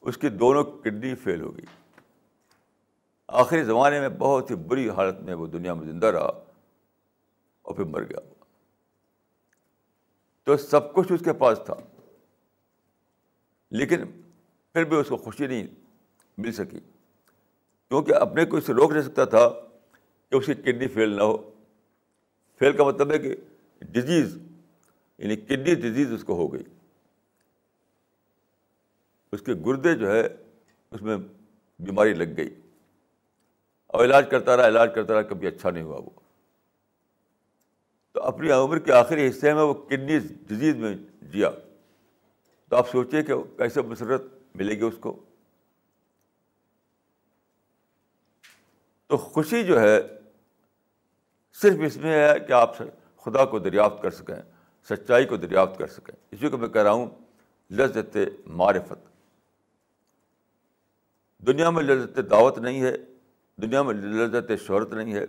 اس کی دونوں کڈنی فیل ہو گئی. آخری زمانے میں بہت ہی بری حالت میں وہ دنیا میں زندہ رہا اور پھر مر گیا. تو سب کچھ اس کے پاس تھا لیکن پھر بھی اس کو خوشی نہیں مل سکی, کیونکہ اپنے کو اس سے روک نہیں سکتا تھا کہ اس کی کڈنی فیل نہ ہو. فیل کا مطلب ہے کہ ڈیزیز, یعنی کڈنی ڈیزیز اس کو ہو گئی. اس کے گردے جو ہے اس میں بیماری لگ گئی, اور علاج کرتا رہا, کبھی اچھا نہیں ہوا وہ. تو اپنی عمر کے آخری حصے میں وہ کڈنی ڈیزیز میں جیا. تو آپ سوچیں کہ کیسے مسرت ملے گی اس کو. تو خوشی جو ہے صرف اس میں ہے کہ آپ خدا کو دریافت کر سکیں, سچائی کو دریافت کر سکیں. اسی کو میں کہہ رہا ہوں لذت معرفت. دنیا میں لذت دعوت نہیں ہے, دنیا میں لذت شہرت نہیں ہے,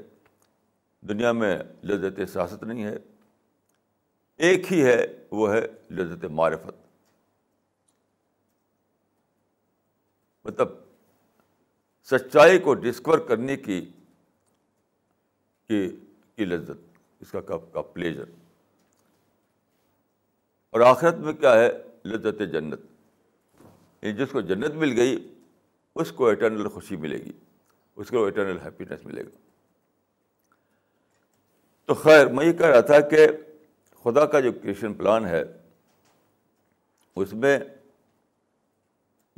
دنیا میں لذت سیاست نہیں ہے, ایک ہی ہے, وہ ہے لذت معرفت. مطلب سچائی کو ڈسکور کرنے کی لذت, اس کا پلیجر. اور آخرت میں کیا ہے, لذت جنت, یعنی جس کو جنت مل گئی اس کو ایٹرنل خوشی ملے گی, اس کو ایٹرنل ہیپینیس ملے گا. تو خیر, میں یہ کہہ رہا تھا کہ خدا کا جو کریشن پلان ہے اس میں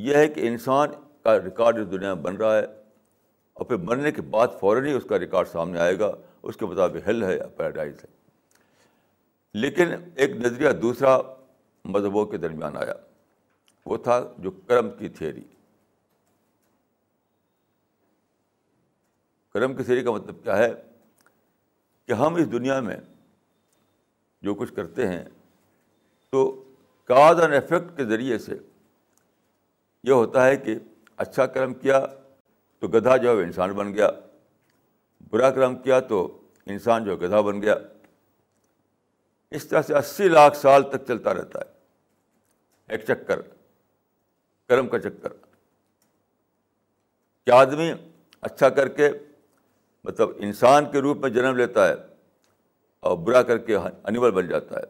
یہ ہے کہ انسان کا ریکارڈ اس دنیا میں بن رہا ہے, اور پھر مرنے کے بعد فوراً ہی اس کا ریکارڈ سامنے آئے گا, اس کے مطابق ہیل ہے یا پیراڈائز ہے. لیکن ایک نظریہ دوسرا مذہبوں کے درمیان آیا, وہ تھا جو کرم کی تھیوری. کرم کی تھیوری کا مطلب کیا ہے کہ ہم اس دنیا میں جو کچھ کرتے ہیں تو کاز اینڈ افیکٹ کے ذریعے سے یہ ہوتا ہے کہ اچھا کرم کیا تو گدھا جو ہے وہ انسان بن گیا, برا کرم کیا تو انسان جو گدھا بن گیا. اس طرح سے 80 لاکھ سال تک چلتا رہتا ہے ایک چکر, کرم کا چکر, کہ آدمی اچھا کر کے مطلب انسان کے روپ میں جنم لیتا ہے, اور برا کر کے انیمل بن جاتا ہے,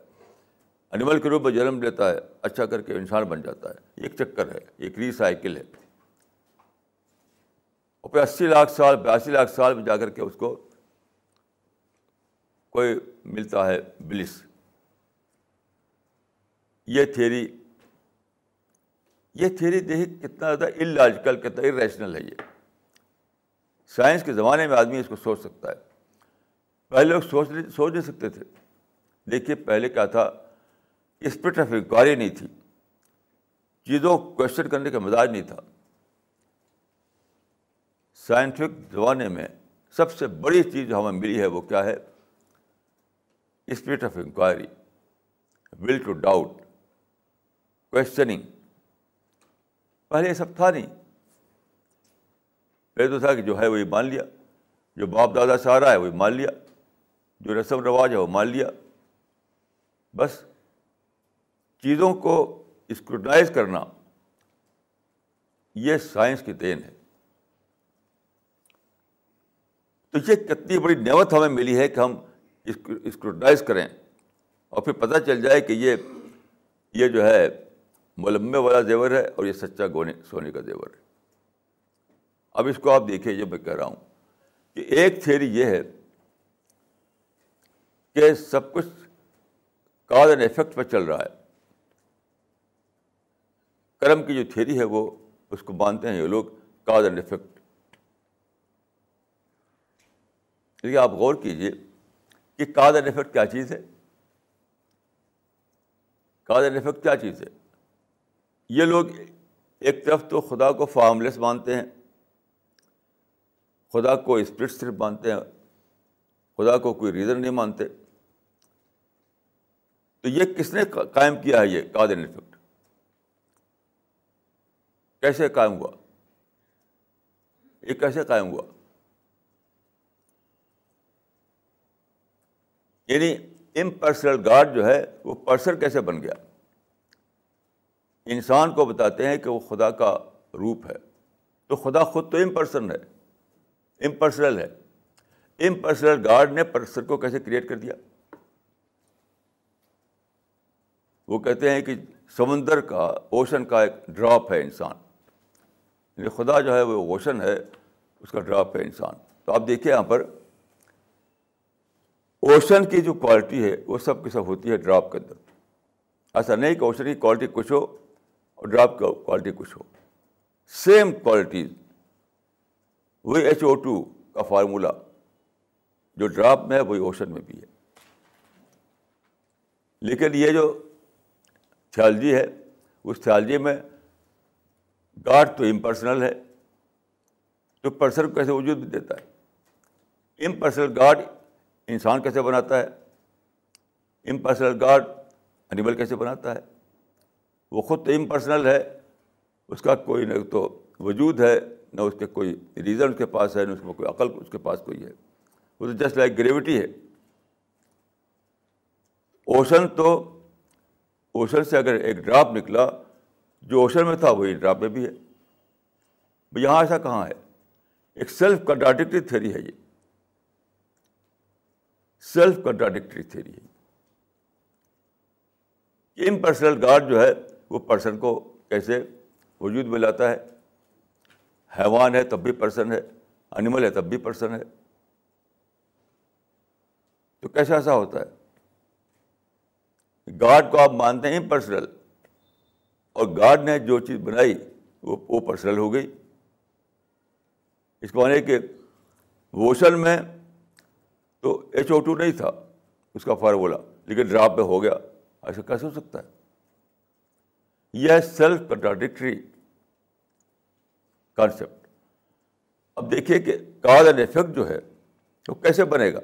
انیمل کے روپ میں جنم لیتا ہے, اچھا کر کے انسان بن جاتا ہے. ایک چکر ہے, ایک ری سائیکل ہے, اور پھر 80 لاکھ سال 82 لاکھ سال میں جا کر کے اس کو کوئی ملتا ہے بلس. یہ تھیوری دیکھیں کتنا زیادہ اللاجیکل, کتنا ارریشنل ہے. یہ سائنس کے زمانے میں آدمی اس کو سوچ سکتا ہے, پہلے لوگ سوچ نہیں سکتے تھے. دیکھیے پہلے کیا تھا, اسپرٹ آف انکوائری نہیں تھی, چیزوں کو کوشچن کرنے کا مزاج نہیں تھا. سائنٹیفک زمانے میں سب سے بڑی چیز جو ہمیں ملی ہے وہ کیا ہے, spirit of inquiry, will to doubt, questioning. پہلے یہ سب تھا نہیں. پہلے تو تھا کہ جو ہے وہی مان لیا, جو باپ دادا سے آ رہا ہے وہی مان لیا, جو رسم رواج ہے وہ مان لیا. بس چیزوں کو اسکروٹنائز کرنا یہ سائنس کی دین ہے. تو یہ کتنی بڑی نعمت ہمیں ملی ہے کہ ہم اسکروٹنائز کریں, اور پھر پتہ چل جائے کہ یہ جو ہے ملمے والا زیور ہے اور یہ سچا سونے کا زیور ہے. اب اس کو آپ دیکھیں, یہ میں کہہ رہا ہوں کہ ایک تھیوری یہ ہے کہ سب کچھ کاز اینڈ افیکٹ پر چل رہا ہے. کرم کی جو تھیوری ہے وہ اس کو مانتے ہیں یہ لوگ کاز اینڈ افیکٹ. لیکن آپ غور کیجیے کہ کاز اینڈ افیکٹ کیا چیز ہے. کاز اینڈ افیکٹ کیا چیز ہے؟ یہ لوگ ایک طرف تو خدا کو فارملیس مانتے ہیں, خدا کو اسپرٹ صرف مانتے ہیں, خدا کو کوئی ریزن نہیں مانتے. تو یہ کس نے قائم کیا ہے؟ یہ کاز اینڈ افیکٹ کیسے قائم ہوا؟ یہ کیسے قائم ہوا؟ یعنی امپرسنل گاڈ جو ہے وہ پرسن کیسے بن گیا؟ انسان کو بتاتے ہیں کہ وہ خدا کا روپ ہے, تو خدا خود تو امپرسن ہے, امپرسنل ہے. امپرسنل گاڈ نے پرسن کو کیسے کریٹ کر دیا؟ وہ کہتے ہیں کہ سمندر کا, اوشن کا ایک ڈراپ ہے انسان, یعنی خدا جو ہے وہ اوشن ہے, اس کا ڈراپ ہے انسان. تو آپ دیکھیے یہاں پر اوشن کی جو کوالٹی ہے وہ سب کی سب ہوتی ہے ڈراپ کے اندر. ایسا نہیں کہ اوشن کی کوالٹی کچھ ہو اور ڈراپ کی کوالٹی کچھ ہو, سیم کوالٹیز. وہی H2O کا فارمولا جو ڈراپ میں ہے وہی اوشن میں بھی ہے. لیکن یہ جو تھیالوجی ہے اس تھیالوجی میں گاڈ تو امپرسنل ہے, تو پرسن کیسے وجود میں دیتا ہے؟ امپرسنل گاڈ انسان کیسے بناتا ہے؟ امپرسنل گاڈ اینیمل کیسے بناتا ہے؟ وہ خود تو امپرسنل ہے, اس کا کوئی نہ تو وجود ہے, نہ اس کے کوئی ریزن اس کے پاس ہے, نہ اس میں کوئی عقل اس کے پاس کوئی ہے. وہ تو جسٹ لائک گریوٹی ہے. اوشن تو اوشن سے اگر ایک ڈراپ نکلا, جو اوشن میں تھا وہی ڈراپ میں بھی ہے. یہاں ایسا کہاں ہے؟ ایک سیلف کنٹراڈکٹری تھیوری ہے, یہ سیلف کنٹراڈکٹری تھیوری ہے. یہ امپرسنل گاڈ جو ہے وہ پرسن کو کیسے وجود میں لاتا ہے؟ حیوان ہے تب بھی پرسن ہے, انیمل ہے تب بھی پرسن ہے. تو کیسے ایسا ہوتا ہے؟ گاڈ کو آپ مانتے ہیں امپرسنل, اور گاڈ نے جو چیز بنائی وہ پرسنل ہو گئی. اس کو مانے کہ ووشن میں تو H2O نہیں تھا اس کا فارمولا, لیکن ڈراپ میں ہو گیا. ایسا کیسے ہو سکتا ہے؟ یہ ہے سیلف کنٹراڈکٹری کانسیپٹ. اب دیکھیے کہ کاز اینڈ افیکٹ جو ہے وہ کیسے بنے گا.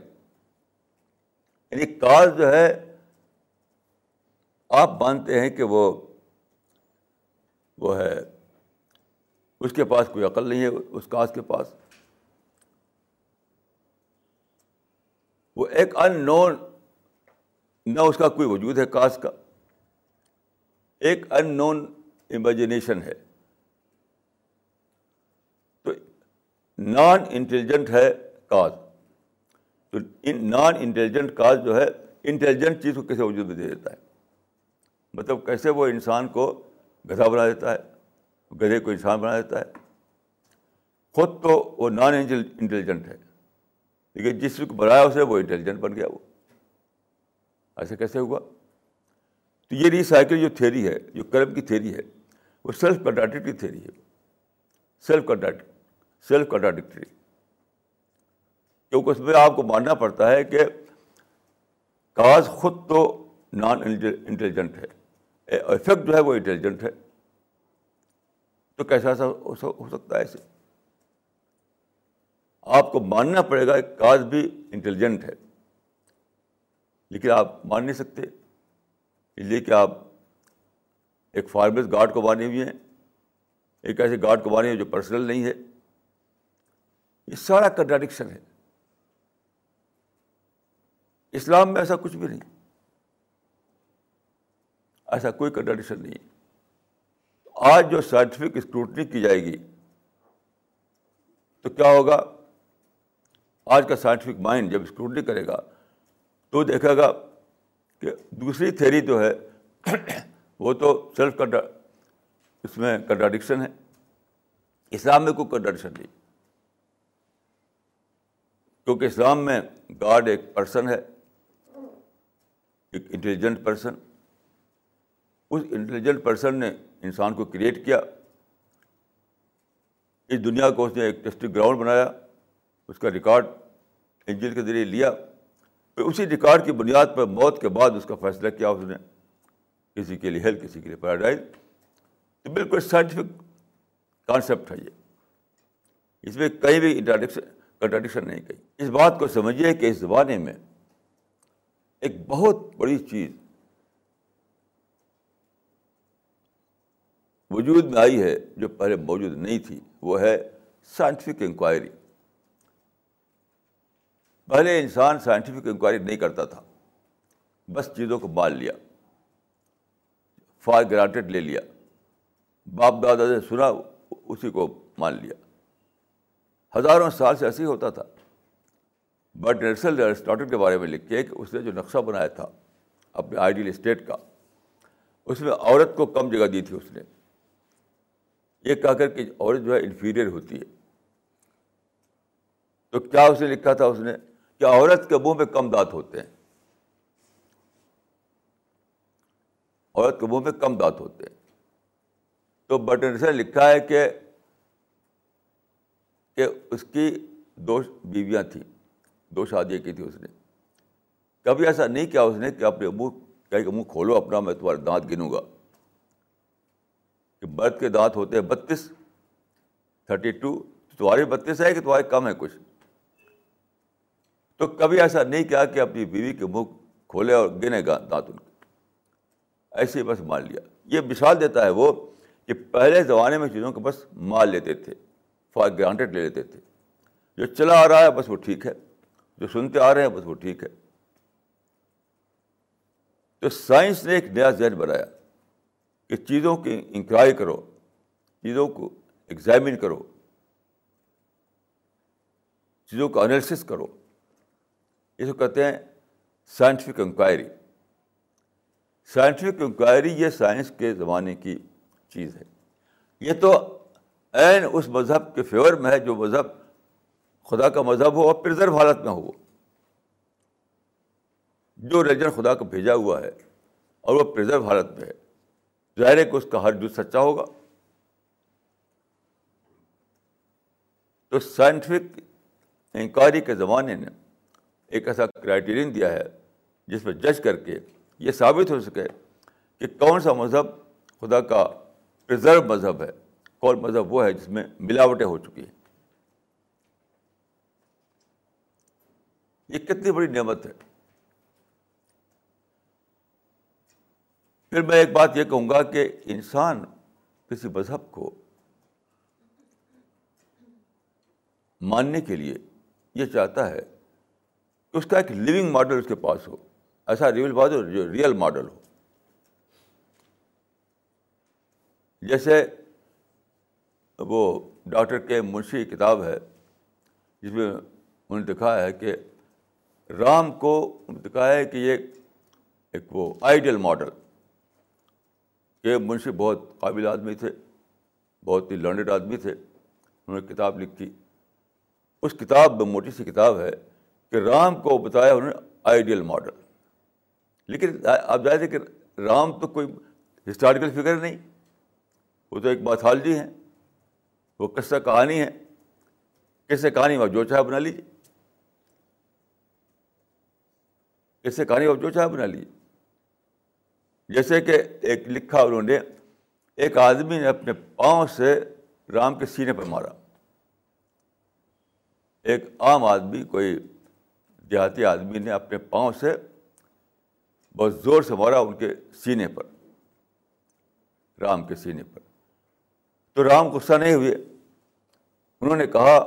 یعنی کاز جو ہے آپ مانتے ہیں کہ وہ ہے, اس کے پاس کوئی عقل نہیں ہے, اس کاز کے پاس وہ ایک ان نون, نہ اس کا کوئی وجود ہے کاز کا, ایک ان نون امیجنیشن ہے, تو نان انٹیلیجنٹ ہے کاز. تو ان نان انٹیلیجنٹ کاز جو ہے انٹیلیجنٹ چیز کو کیسے وجود میں دے دیتا ہے؟ مطلب کیسے وہ انسان کو گدھا بنا دیتا ہے, گدھے کو انسان بنا دیتا ہے. خود تو وہ نان انٹیلیجنٹ ہے, لیکن جس کو بنایا اسے وہ انٹیلیجنٹ بن گیا. وہ ایسا کیسے ہوا؟ تو یہ ری سائیکل جو تھیوری ہے, جو کرم کی تھیوری ہے, وہ سیلف کنٹراڈکٹری تھیوری ہے. سیلف کنٹراڈکٹری, کیونکہ اس میں آپ کو ماننا پڑتا ہے کہ کاز خود تو نان انٹیلیجنٹ ہے, افیکٹ جو ہے وہ انٹیلیجنٹ ہے. تو کیسا ایسا ہو سکتا ہے؟ ایسے آپ کو ماننا پڑے گا کہ کاز بھی انٹیلیجنٹ ہے, لیکن آپ مان نہیں سکتے, اس لیے کہ آپ ایک فارملیس گاڈ کو مانے ہوئے ہیں, ایک ایسے گاڈ کو مانے ہوئے جو پرسنل نہیں ہے. یہ سارا کنٹراڈکشن ہے. اسلام میں ایسا کچھ بھی نہیں, ایسا کوئی کنٹراڈکشن نہیں ہے. آج جو سائنٹیفک اسکروٹنی کی جائے گی تو کیا ہوگا؟ آج کا سائنٹیفک مائنڈ جب اسکروٹنی کرے گا تو دیکھے گا کہ دوسری تھیوری جو ہے وہ تو سیلف اس میں کنٹراڈکشن ہے, اسلام میں کوئی کنٹراڈکشن نہیں, کیونکہ اسلام میں گاڈ ایک پرسن ہے, ایک انٹیلیجنٹ پرسن, اس انٹیلیجنٹ پرسن نے انسان کو کریٹ کیا, اس دنیا کو اس نے ایک ٹیسٹنگ گراؤنڈ بنایا, اس کا ریکارڈ انجن کے ذریعے لیا, پھر اسی ریکارڈ کی بنیاد پر موت کے بعد اس کا فیصلہ کیا اس نے, کسی کے لیے ہیل کسی کے لیے پیراڈائز. تو بالکل سائنٹیفک کانسیپٹ ہے یہ, اس میں کہیں بھی کنٹراڈکشن نہیں کہیں. اس بات کو سمجھیے کہ اس زمانے میں ایک بہت بڑی چیز وجود میں آئی ہے جو پہلے موجود نہیں تھی, وہ ہے سائنٹیفک انکوائری. پہلے انسان سائنٹیفک انکوائری نہیں کرتا تھا, بس چیزوں کو مان لیا, فار گرانٹیڈ لے لیا, باپ دادا سے سنا اسی کو مان لیا. ہزاروں سال سے ایسے ہی ہوتا تھا. برٹرانڈ رسل نے ایرسٹاٹل کے بارے میں لکھے کہ اس نے جو نقشہ بنایا تھا اپنے آئیڈیل اسٹیٹ کا, اس میں عورت کو کم جگہ دی تھی اس نے, یہ کہا کر کہ عورت جو ہے انفیریئر ہوتی ہے. تو کیا اس نے لکھا تھا اس نے کہ عورت کے منہ میں کم دانت ہوتے ہیں, عورت کے منہ میں کم دانت ہوتے ہیں. تو برٹرانڈ رسل نے لکھا ہے کہ اس کی 2 بیویاں تھیں, 2 شادیاں کی تھیں اس نے. کبھی ایسا نہیں کیا اس نے کہ اپنے منہ کھولو اپنا, میں تمہارے دانت گنوں گا. کہ مرد کے دانت ہوتے ہیں 32, 32, تمہارے 32 ہے کہ تمہارے کم ہے کچھ. تو کبھی ایسا نہیں کیا کہ اپنی بیوی کے منہ کھولے اور گنے گا دانت ان کے, ایسے ہی بس مان لیا. یہ مثال دیتا ہے وہ کہ پہلے زمانے میں چیزوں کو بس مان لیتے تھے, فار گرانٹیڈ لے لیتے تھے. جو چلا آ رہا ہے بس وہ ٹھیک ہے, جو سنتے آ رہے ہیں بس وہ ٹھیک ہے. تو سائنس نے ایک نیا ذہن بنایا کہ چیزوں کی انکوائری کرو, چیزوں کو ایگزامن کرو, چیزوں کا انالیسس کرو, اس کو کہتے ہیں سائنٹیفک انکوائری. سائنٹیفک انکوائری یہ سائنس کے زمانے کی چیز ہے. یہ تو عین اس مذہب کے فیور میں ہے جو مذہب خدا کا مذہب ہو اور پرزرو حالت میں ہو, جو ریلیجن خدا کو بھیجا ہوا ہے اور وہ پرزرو حالت میں ہے. ظاہر ہے کہ اس کا ہر جز سچا ہوگا. تو سائنٹیفک انکوائری کے زمانے نے ایک ایسا کرائیٹیرین دیا ہے جس میں جج کر کے یہ ثابت ہو سکے کہ کون سا مذہب خدا کا پرزرو مذہب ہے, کون مذہب وہ ہے جس میں ملاوٹیں ہو چکی ہیں. یہ کتنی بڑی نعمت ہے. پھر میں ایک بات یہ کہوں گا کہ انسان کسی مذہب کو ماننے کے لیے یہ چاہتا ہے کہ اس کا ایک لیونگ ماڈل اس کے پاس ہو, ایسا ریئل ماڈل جو ریئل ماڈل ہو. جیسے وہ ڈاکٹر کے منشی کتاب ہے جس میں انہوں نے دکھا ہے کہ رام کو دکھا ہے کہ یہ ایک وہ آئیڈیل ماڈل, کہ منشی بہت قابل آدمی تھے, بہت ہی لرنڈ آدمی تھے, انہوں نے کتاب لکھی. اس کتاب میں موٹی سی کتاب ہے کہ رام کو بتایا انہوں نے آئیڈیل ماڈل. لیکن آپ جانتے کہ رام تو کوئی ہسٹوریکل فگر نہیں, وہ تو ایک ماتھالجی ہیں, وہ قصہ کہانی ہے. قصہ کہانی آپ جو چاہے بنا لیجیے, قصہ کہانی آپ جو چاہے بنا لیجیے. جیسے کہ ایک لکھا انہوں نے, ایک آدمی نے اپنے پاؤں سے رام کے سینے پر مارا. ایک عام آدمی, کوئی دیہاتی آدمی نے اپنے پاؤں سے بہت زور سے مارا ان کے سینے پر, رام کے سینے پر. تو رام غصہ نہیں ہوئے, انہوں نے کہا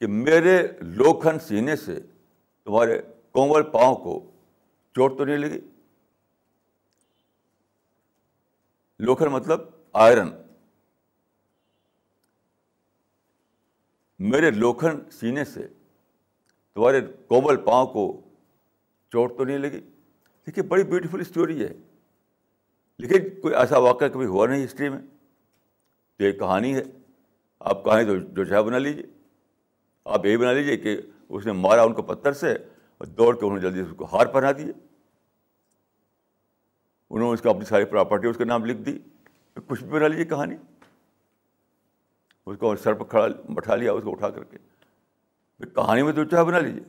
کہ میرے لوکھن سینے سے تمہارے کومل پاؤں کو چوٹ تو نہیں لگی. لوکھن مطلب آئرن, میرے لوکھن سینے سے تمہارے کومل پاؤں کو چوٹ تو نہیں لگی. دیکھیے بڑی بیوٹیفل اسٹوری ہے, لیکن کوئی ایسا واقعہ کبھی ہوا نہیں ہسٹری میں. تو یہ کہانی ہے, آپ کہانی تو جو چاہے بنا لیجیے, آپ یہی بنا لیجیے کہ اس نے مارا ان کو پتھر سے, اور دوڑ کے انہوں نے جلدی اس کو ہار پہنا دیے. انہوں نے اس کا اپنی ساری پراپرٹی اس کے نام لکھ دی. کچھ بھی بنا لیجیے کہانی. اس کو سر پر کھڑا بٹھا لیا, اس کو اٹھا کر کے کہانی میں تو چاہے بنا لیجیے.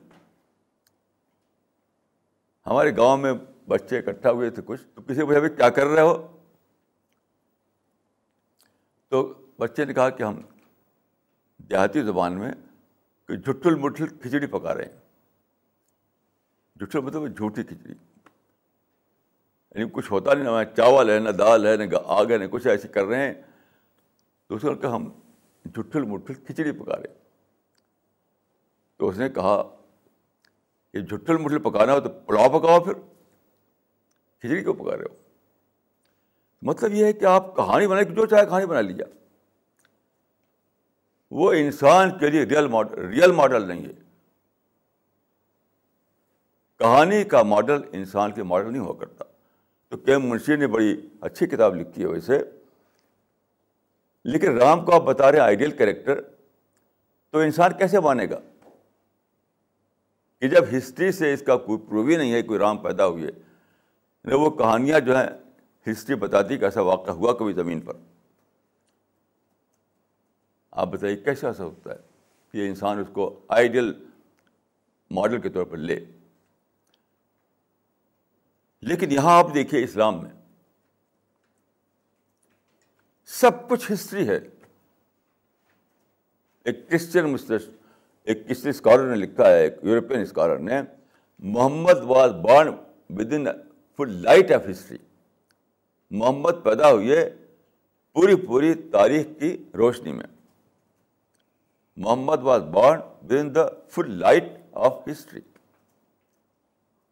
ہمارے گاؤں میں بچے اکٹھا ہوئے تھے کچھ, تو کسی بھائی کیا کر رہے ہو, تو بچے نے کہا کہ ہم دیہاتی زبان میں کہ جھٹل مٹل کھچڑی پکا رہے ہیں. جھٹل مطلب جھوٹی کھچڑی, یعنی کچھ ہوتا نہیں, نہ چاول ہے, نہ دال ہے, نہ آگ ہے, نہ کچھ, ایسے کر رہے ہیں. تو اس نے کہا ہم جھٹل مٹل کھچڑی پکا رہے ہیں. تو اس نے کہا کہ جھٹل مٹل پکانا ہو تو پلاؤ پکاؤ, پھر کھچڑی کیوں پکا رہے ہو؟ مطلب یہ ہے کہ آپ کہانی بنائیں, جو چاہے کہانی بنا لیجیے. وہ انسان کے لیے ریئل ماڈل نہیں ہے. کہانی کا ماڈل انسان کے ماڈل نہیں ہوا کرتا. تو کے منشی نے بڑی اچھی کتاب لکھی ہے ویسے, لیکن رام کو آپ بتا رہے ہیں آئیڈیل کریکٹر, تو انسان کیسے مانے گا کہ جب ہسٹری سے اس کا کوئی پروو ہی نہیں ہے کوئی رام پیدا ہوئے, نہ وہ کہانیاں جو ہیں ہسٹری بتاتی کہ ایسا واقعہ ہوا کبھی زمین پر. آپ بتائیے کیسا ایسا ہوتا ہے کہ انسان اس کو آئیڈیل ماڈل کے طور پر لے. لیکن یہاں آپ دیکھیے اسلام میں سب کچھ ہسٹری ہے. ایک کرسچن اسکالر نے لکھا ہے, ایک یورپین اسکالر نے, محمد was born with in full light of history. محمد پیدا ہوئے پوری تاریخ کی روشنی میں. محمد was born with in the full light of history.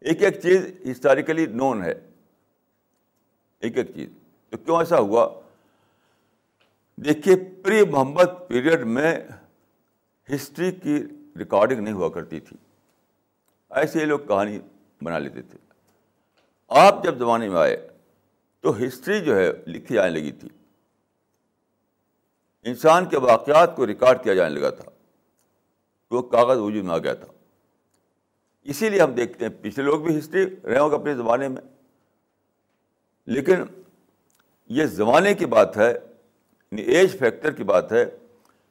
ایک چیز ہسٹوریکلی نون ہے, ایک چیز. تو کیوں ایسا ہوا؟ دیکھیے پری محمد پیریڈ میں ہسٹری کی ریکارڈنگ نہیں ہوا کرتی تھی, ایسے ہی لوگ کہانی بنا لیتے تھے. آپ جب زمانے میں آئے تو ہسٹری جو ہے لکھی جانے لگی تھی, انسان کے واقعات کو ریکارڈ کیا جانے لگا تھا, وہ کاغذ وجود میں آ گیا تھا. اسی لیے ہم دیکھتے ہیں پچھلے لوگ بھی ہسٹری رہے ہوں گے اپنے زمانے میں, لیکن یہ زمانے کی بات ہے, ایج فیکٹر کی بات ہے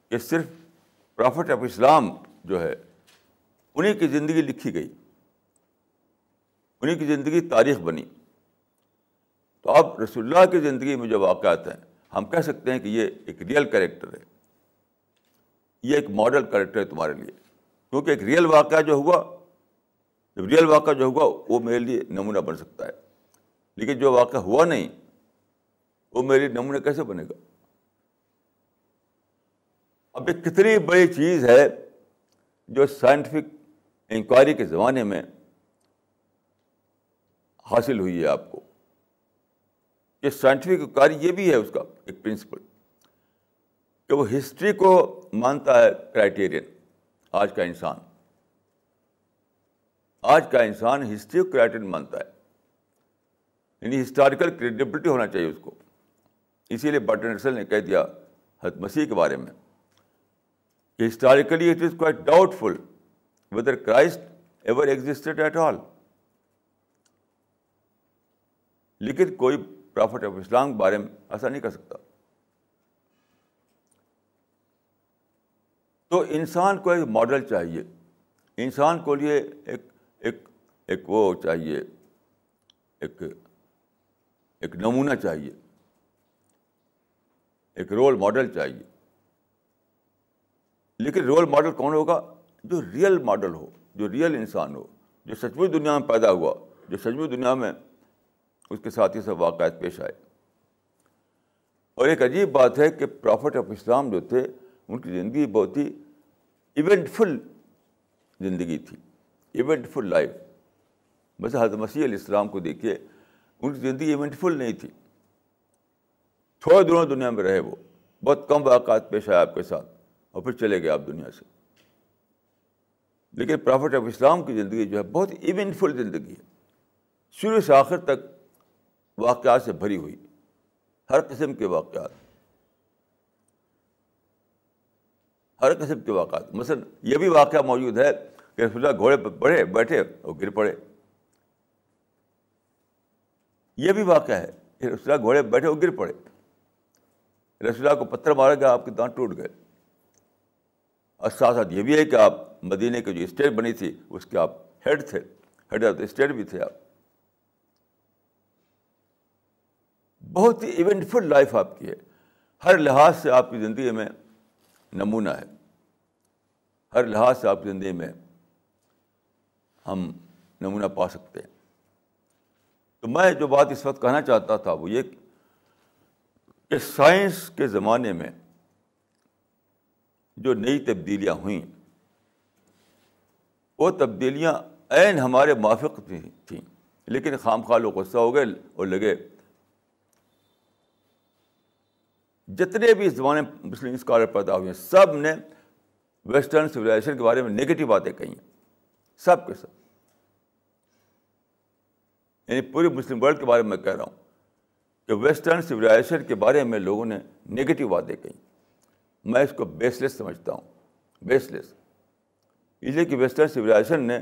کہ صرف پرافٹ آف اسلام جو ہے انہیں کی زندگی لکھی گئی, انہیں کی زندگی تاریخ بنی. تو آپ رسول اللہ کی زندگی میں جو واقعات ہیں, ہم کہہ سکتے ہیں کہ یہ ایک ریئل کریکٹر ہے, یہ ایک ماڈل کریکٹر ہے تمہارے لیے, کیونکہ ایک ریئل واقعہ جو ہوا, جب ریئل واقعہ جو ہوا وہ میرے لیے نمونہ بن سکتا ہے, لیکن جو واقعہ ہوا نہیں وہ میرے لیے نمونہ کیسے بنے گا؟ اب یہ کتنی بڑی چیز ہے جو سائنٹیفک انکوائری کے زمانے میں حاصل ہوئی ہے آپ کو. یہ سائنٹیفک انکوائری یہ بھی ہے اس کا ایک پرنسپل کہ وہ ہسٹری کو مانتا ہے کرائٹیرین. آج کا انسان ہسٹری کو کرائٹیرین مانتا ہے, یعنی ہسٹوریکل کریڈیبلٹی ہونا چاہیے اس کو. اسی لیے برٹرینڈ رسل نے کہہ دیا حضرت مسیح کے بارے میں, historically it is quite doubtful whether Christ ever existed at all. لیکن کوئی پرافٹ آف اسلام کے بارے میں ایسا نہیں کر سکتا. تو انسان کو ایک ماڈل چاہیے, انسان کو لیے ایک ایک ایک وہ چاہیے, ایک ایک نمونہ چاہیے, ایک رول ماڈل چاہیے. لیکن رول ماڈل کون ہوگا؟ جو ریئل ماڈل ہو, جو ریئل انسان ہو, جو سچمچ دنیا میں پیدا ہوا, جو سچمچ دنیا میں اس کے ساتھ یہ سب واقعات پیش آئے. اور ایک عجیب بات ہے کہ پرافٹ آف اسلام جو تھے ان کی زندگی بہت ہی ایونٹفل زندگی تھی, ایونٹفل لائف. بس حضرت مسیح علیہ السلام کو دیکھیے, ان کی زندگی ایونٹفل نہیں تھی, تھوڑے دنوں دنیا میں رہے, وہ بہت کم واقعات پیش آئے آپ کے ساتھ اور پھر چلے گئے آپ دنیا سے. لیکن پرافٹ آف اسلام کی زندگی جو ہے بہت ایونٹفل زندگی ہے, شروع سے آخر تک واقعات سے بھری ہوئی, ہر قسم کے واقعات. مثلا یہ بھی واقعہ موجود ہے کہ رسول اللہ گھوڑے بڑھے بیٹھے اور گر پڑے. یہ بھی واقعہ ہے کہ رسول اللہ گھوڑے بیٹھے اور گر پڑے. رسول اللہ کو پتھر مارا گیا, آپ کے دانت ٹوٹ گئے. اور ساتھ ساتھ یہ بھی ہے کہ آپ مدینے کی جو اسٹیٹ بنی تھی اس کے آپ ہیڈ تھے, ہیڈ آف دا اسٹیٹ بھی تھے. آپ بہت ہی ایونٹفل لائف آپ کی ہے, ہر لحاظ سے آپ کی زندگی میں نمونہ ہے, ہر لحاظ سے آپ کی زندگی میں ہم نمونہ پا سکتے ہیں. تو میں جو بات اس وقت کہنا چاہتا تھا وہ یہ کہ سائنس کے زمانے میں جو نئی تبدیلیاں ہوئیں وہ تبدیلیاں عین ہمارے موافق تھیں, لیکن خام خواہ لوگ غصہ ہو گئے اور لگے. جتنے بھی اس زمانے میں مسلم اسکالر پیدا ہوئے ہیں سب نے ویسٹرن سویلائزیشن کے بارے میں نگیٹو باتیں کہی ہیں, سب کے سب. یعنی پوری مسلم ورلڈ کے بارے میں کہہ رہا ہوں کہ ویسٹرن سویلائزیشن کے بارے میں لوگوں نے نگیٹو باتیں کہیں. میں اس کو بیس لیس سمجھتا ہوں, بیس لیس, اس لیے کہ ویسٹرن سویلائزیشن نے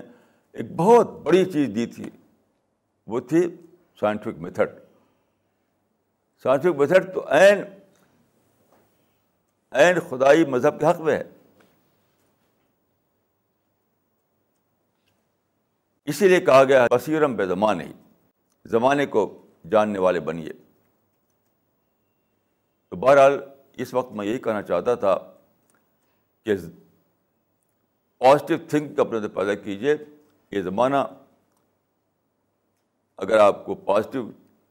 ایک بہت بڑی چیز دی تھی, وہ تھی سائنٹیفک میتھڈ. سائنٹیفک میتھڈ تو عین عین خدائی مذہب کے حق میں ہے. اسی لیے کہا گیا بصیرم بے زمانے, زمانے کو جاننے والے بنیے. تو بہرحال اس وقت میں یہی کہنا چاہتا تھا کہ پازیٹیو تھنک اپنے اندر پیدا کیجیے. یہ زمانہ اگر آپ کو پازیٹیو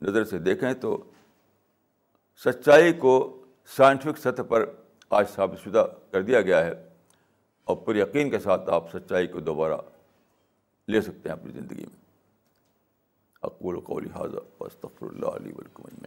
نظر سے دیکھیں تو سچائی کو سائنٹیفک سطح پر آج ثابت شدہ کر دیا گیا ہے, اور پر یقین کے ساتھ آپ سچائی کو دوبارہ لے سکتے ہیں اپنی زندگی میں. اقول قولی ھذا واستغفر اللہ لی ولکم.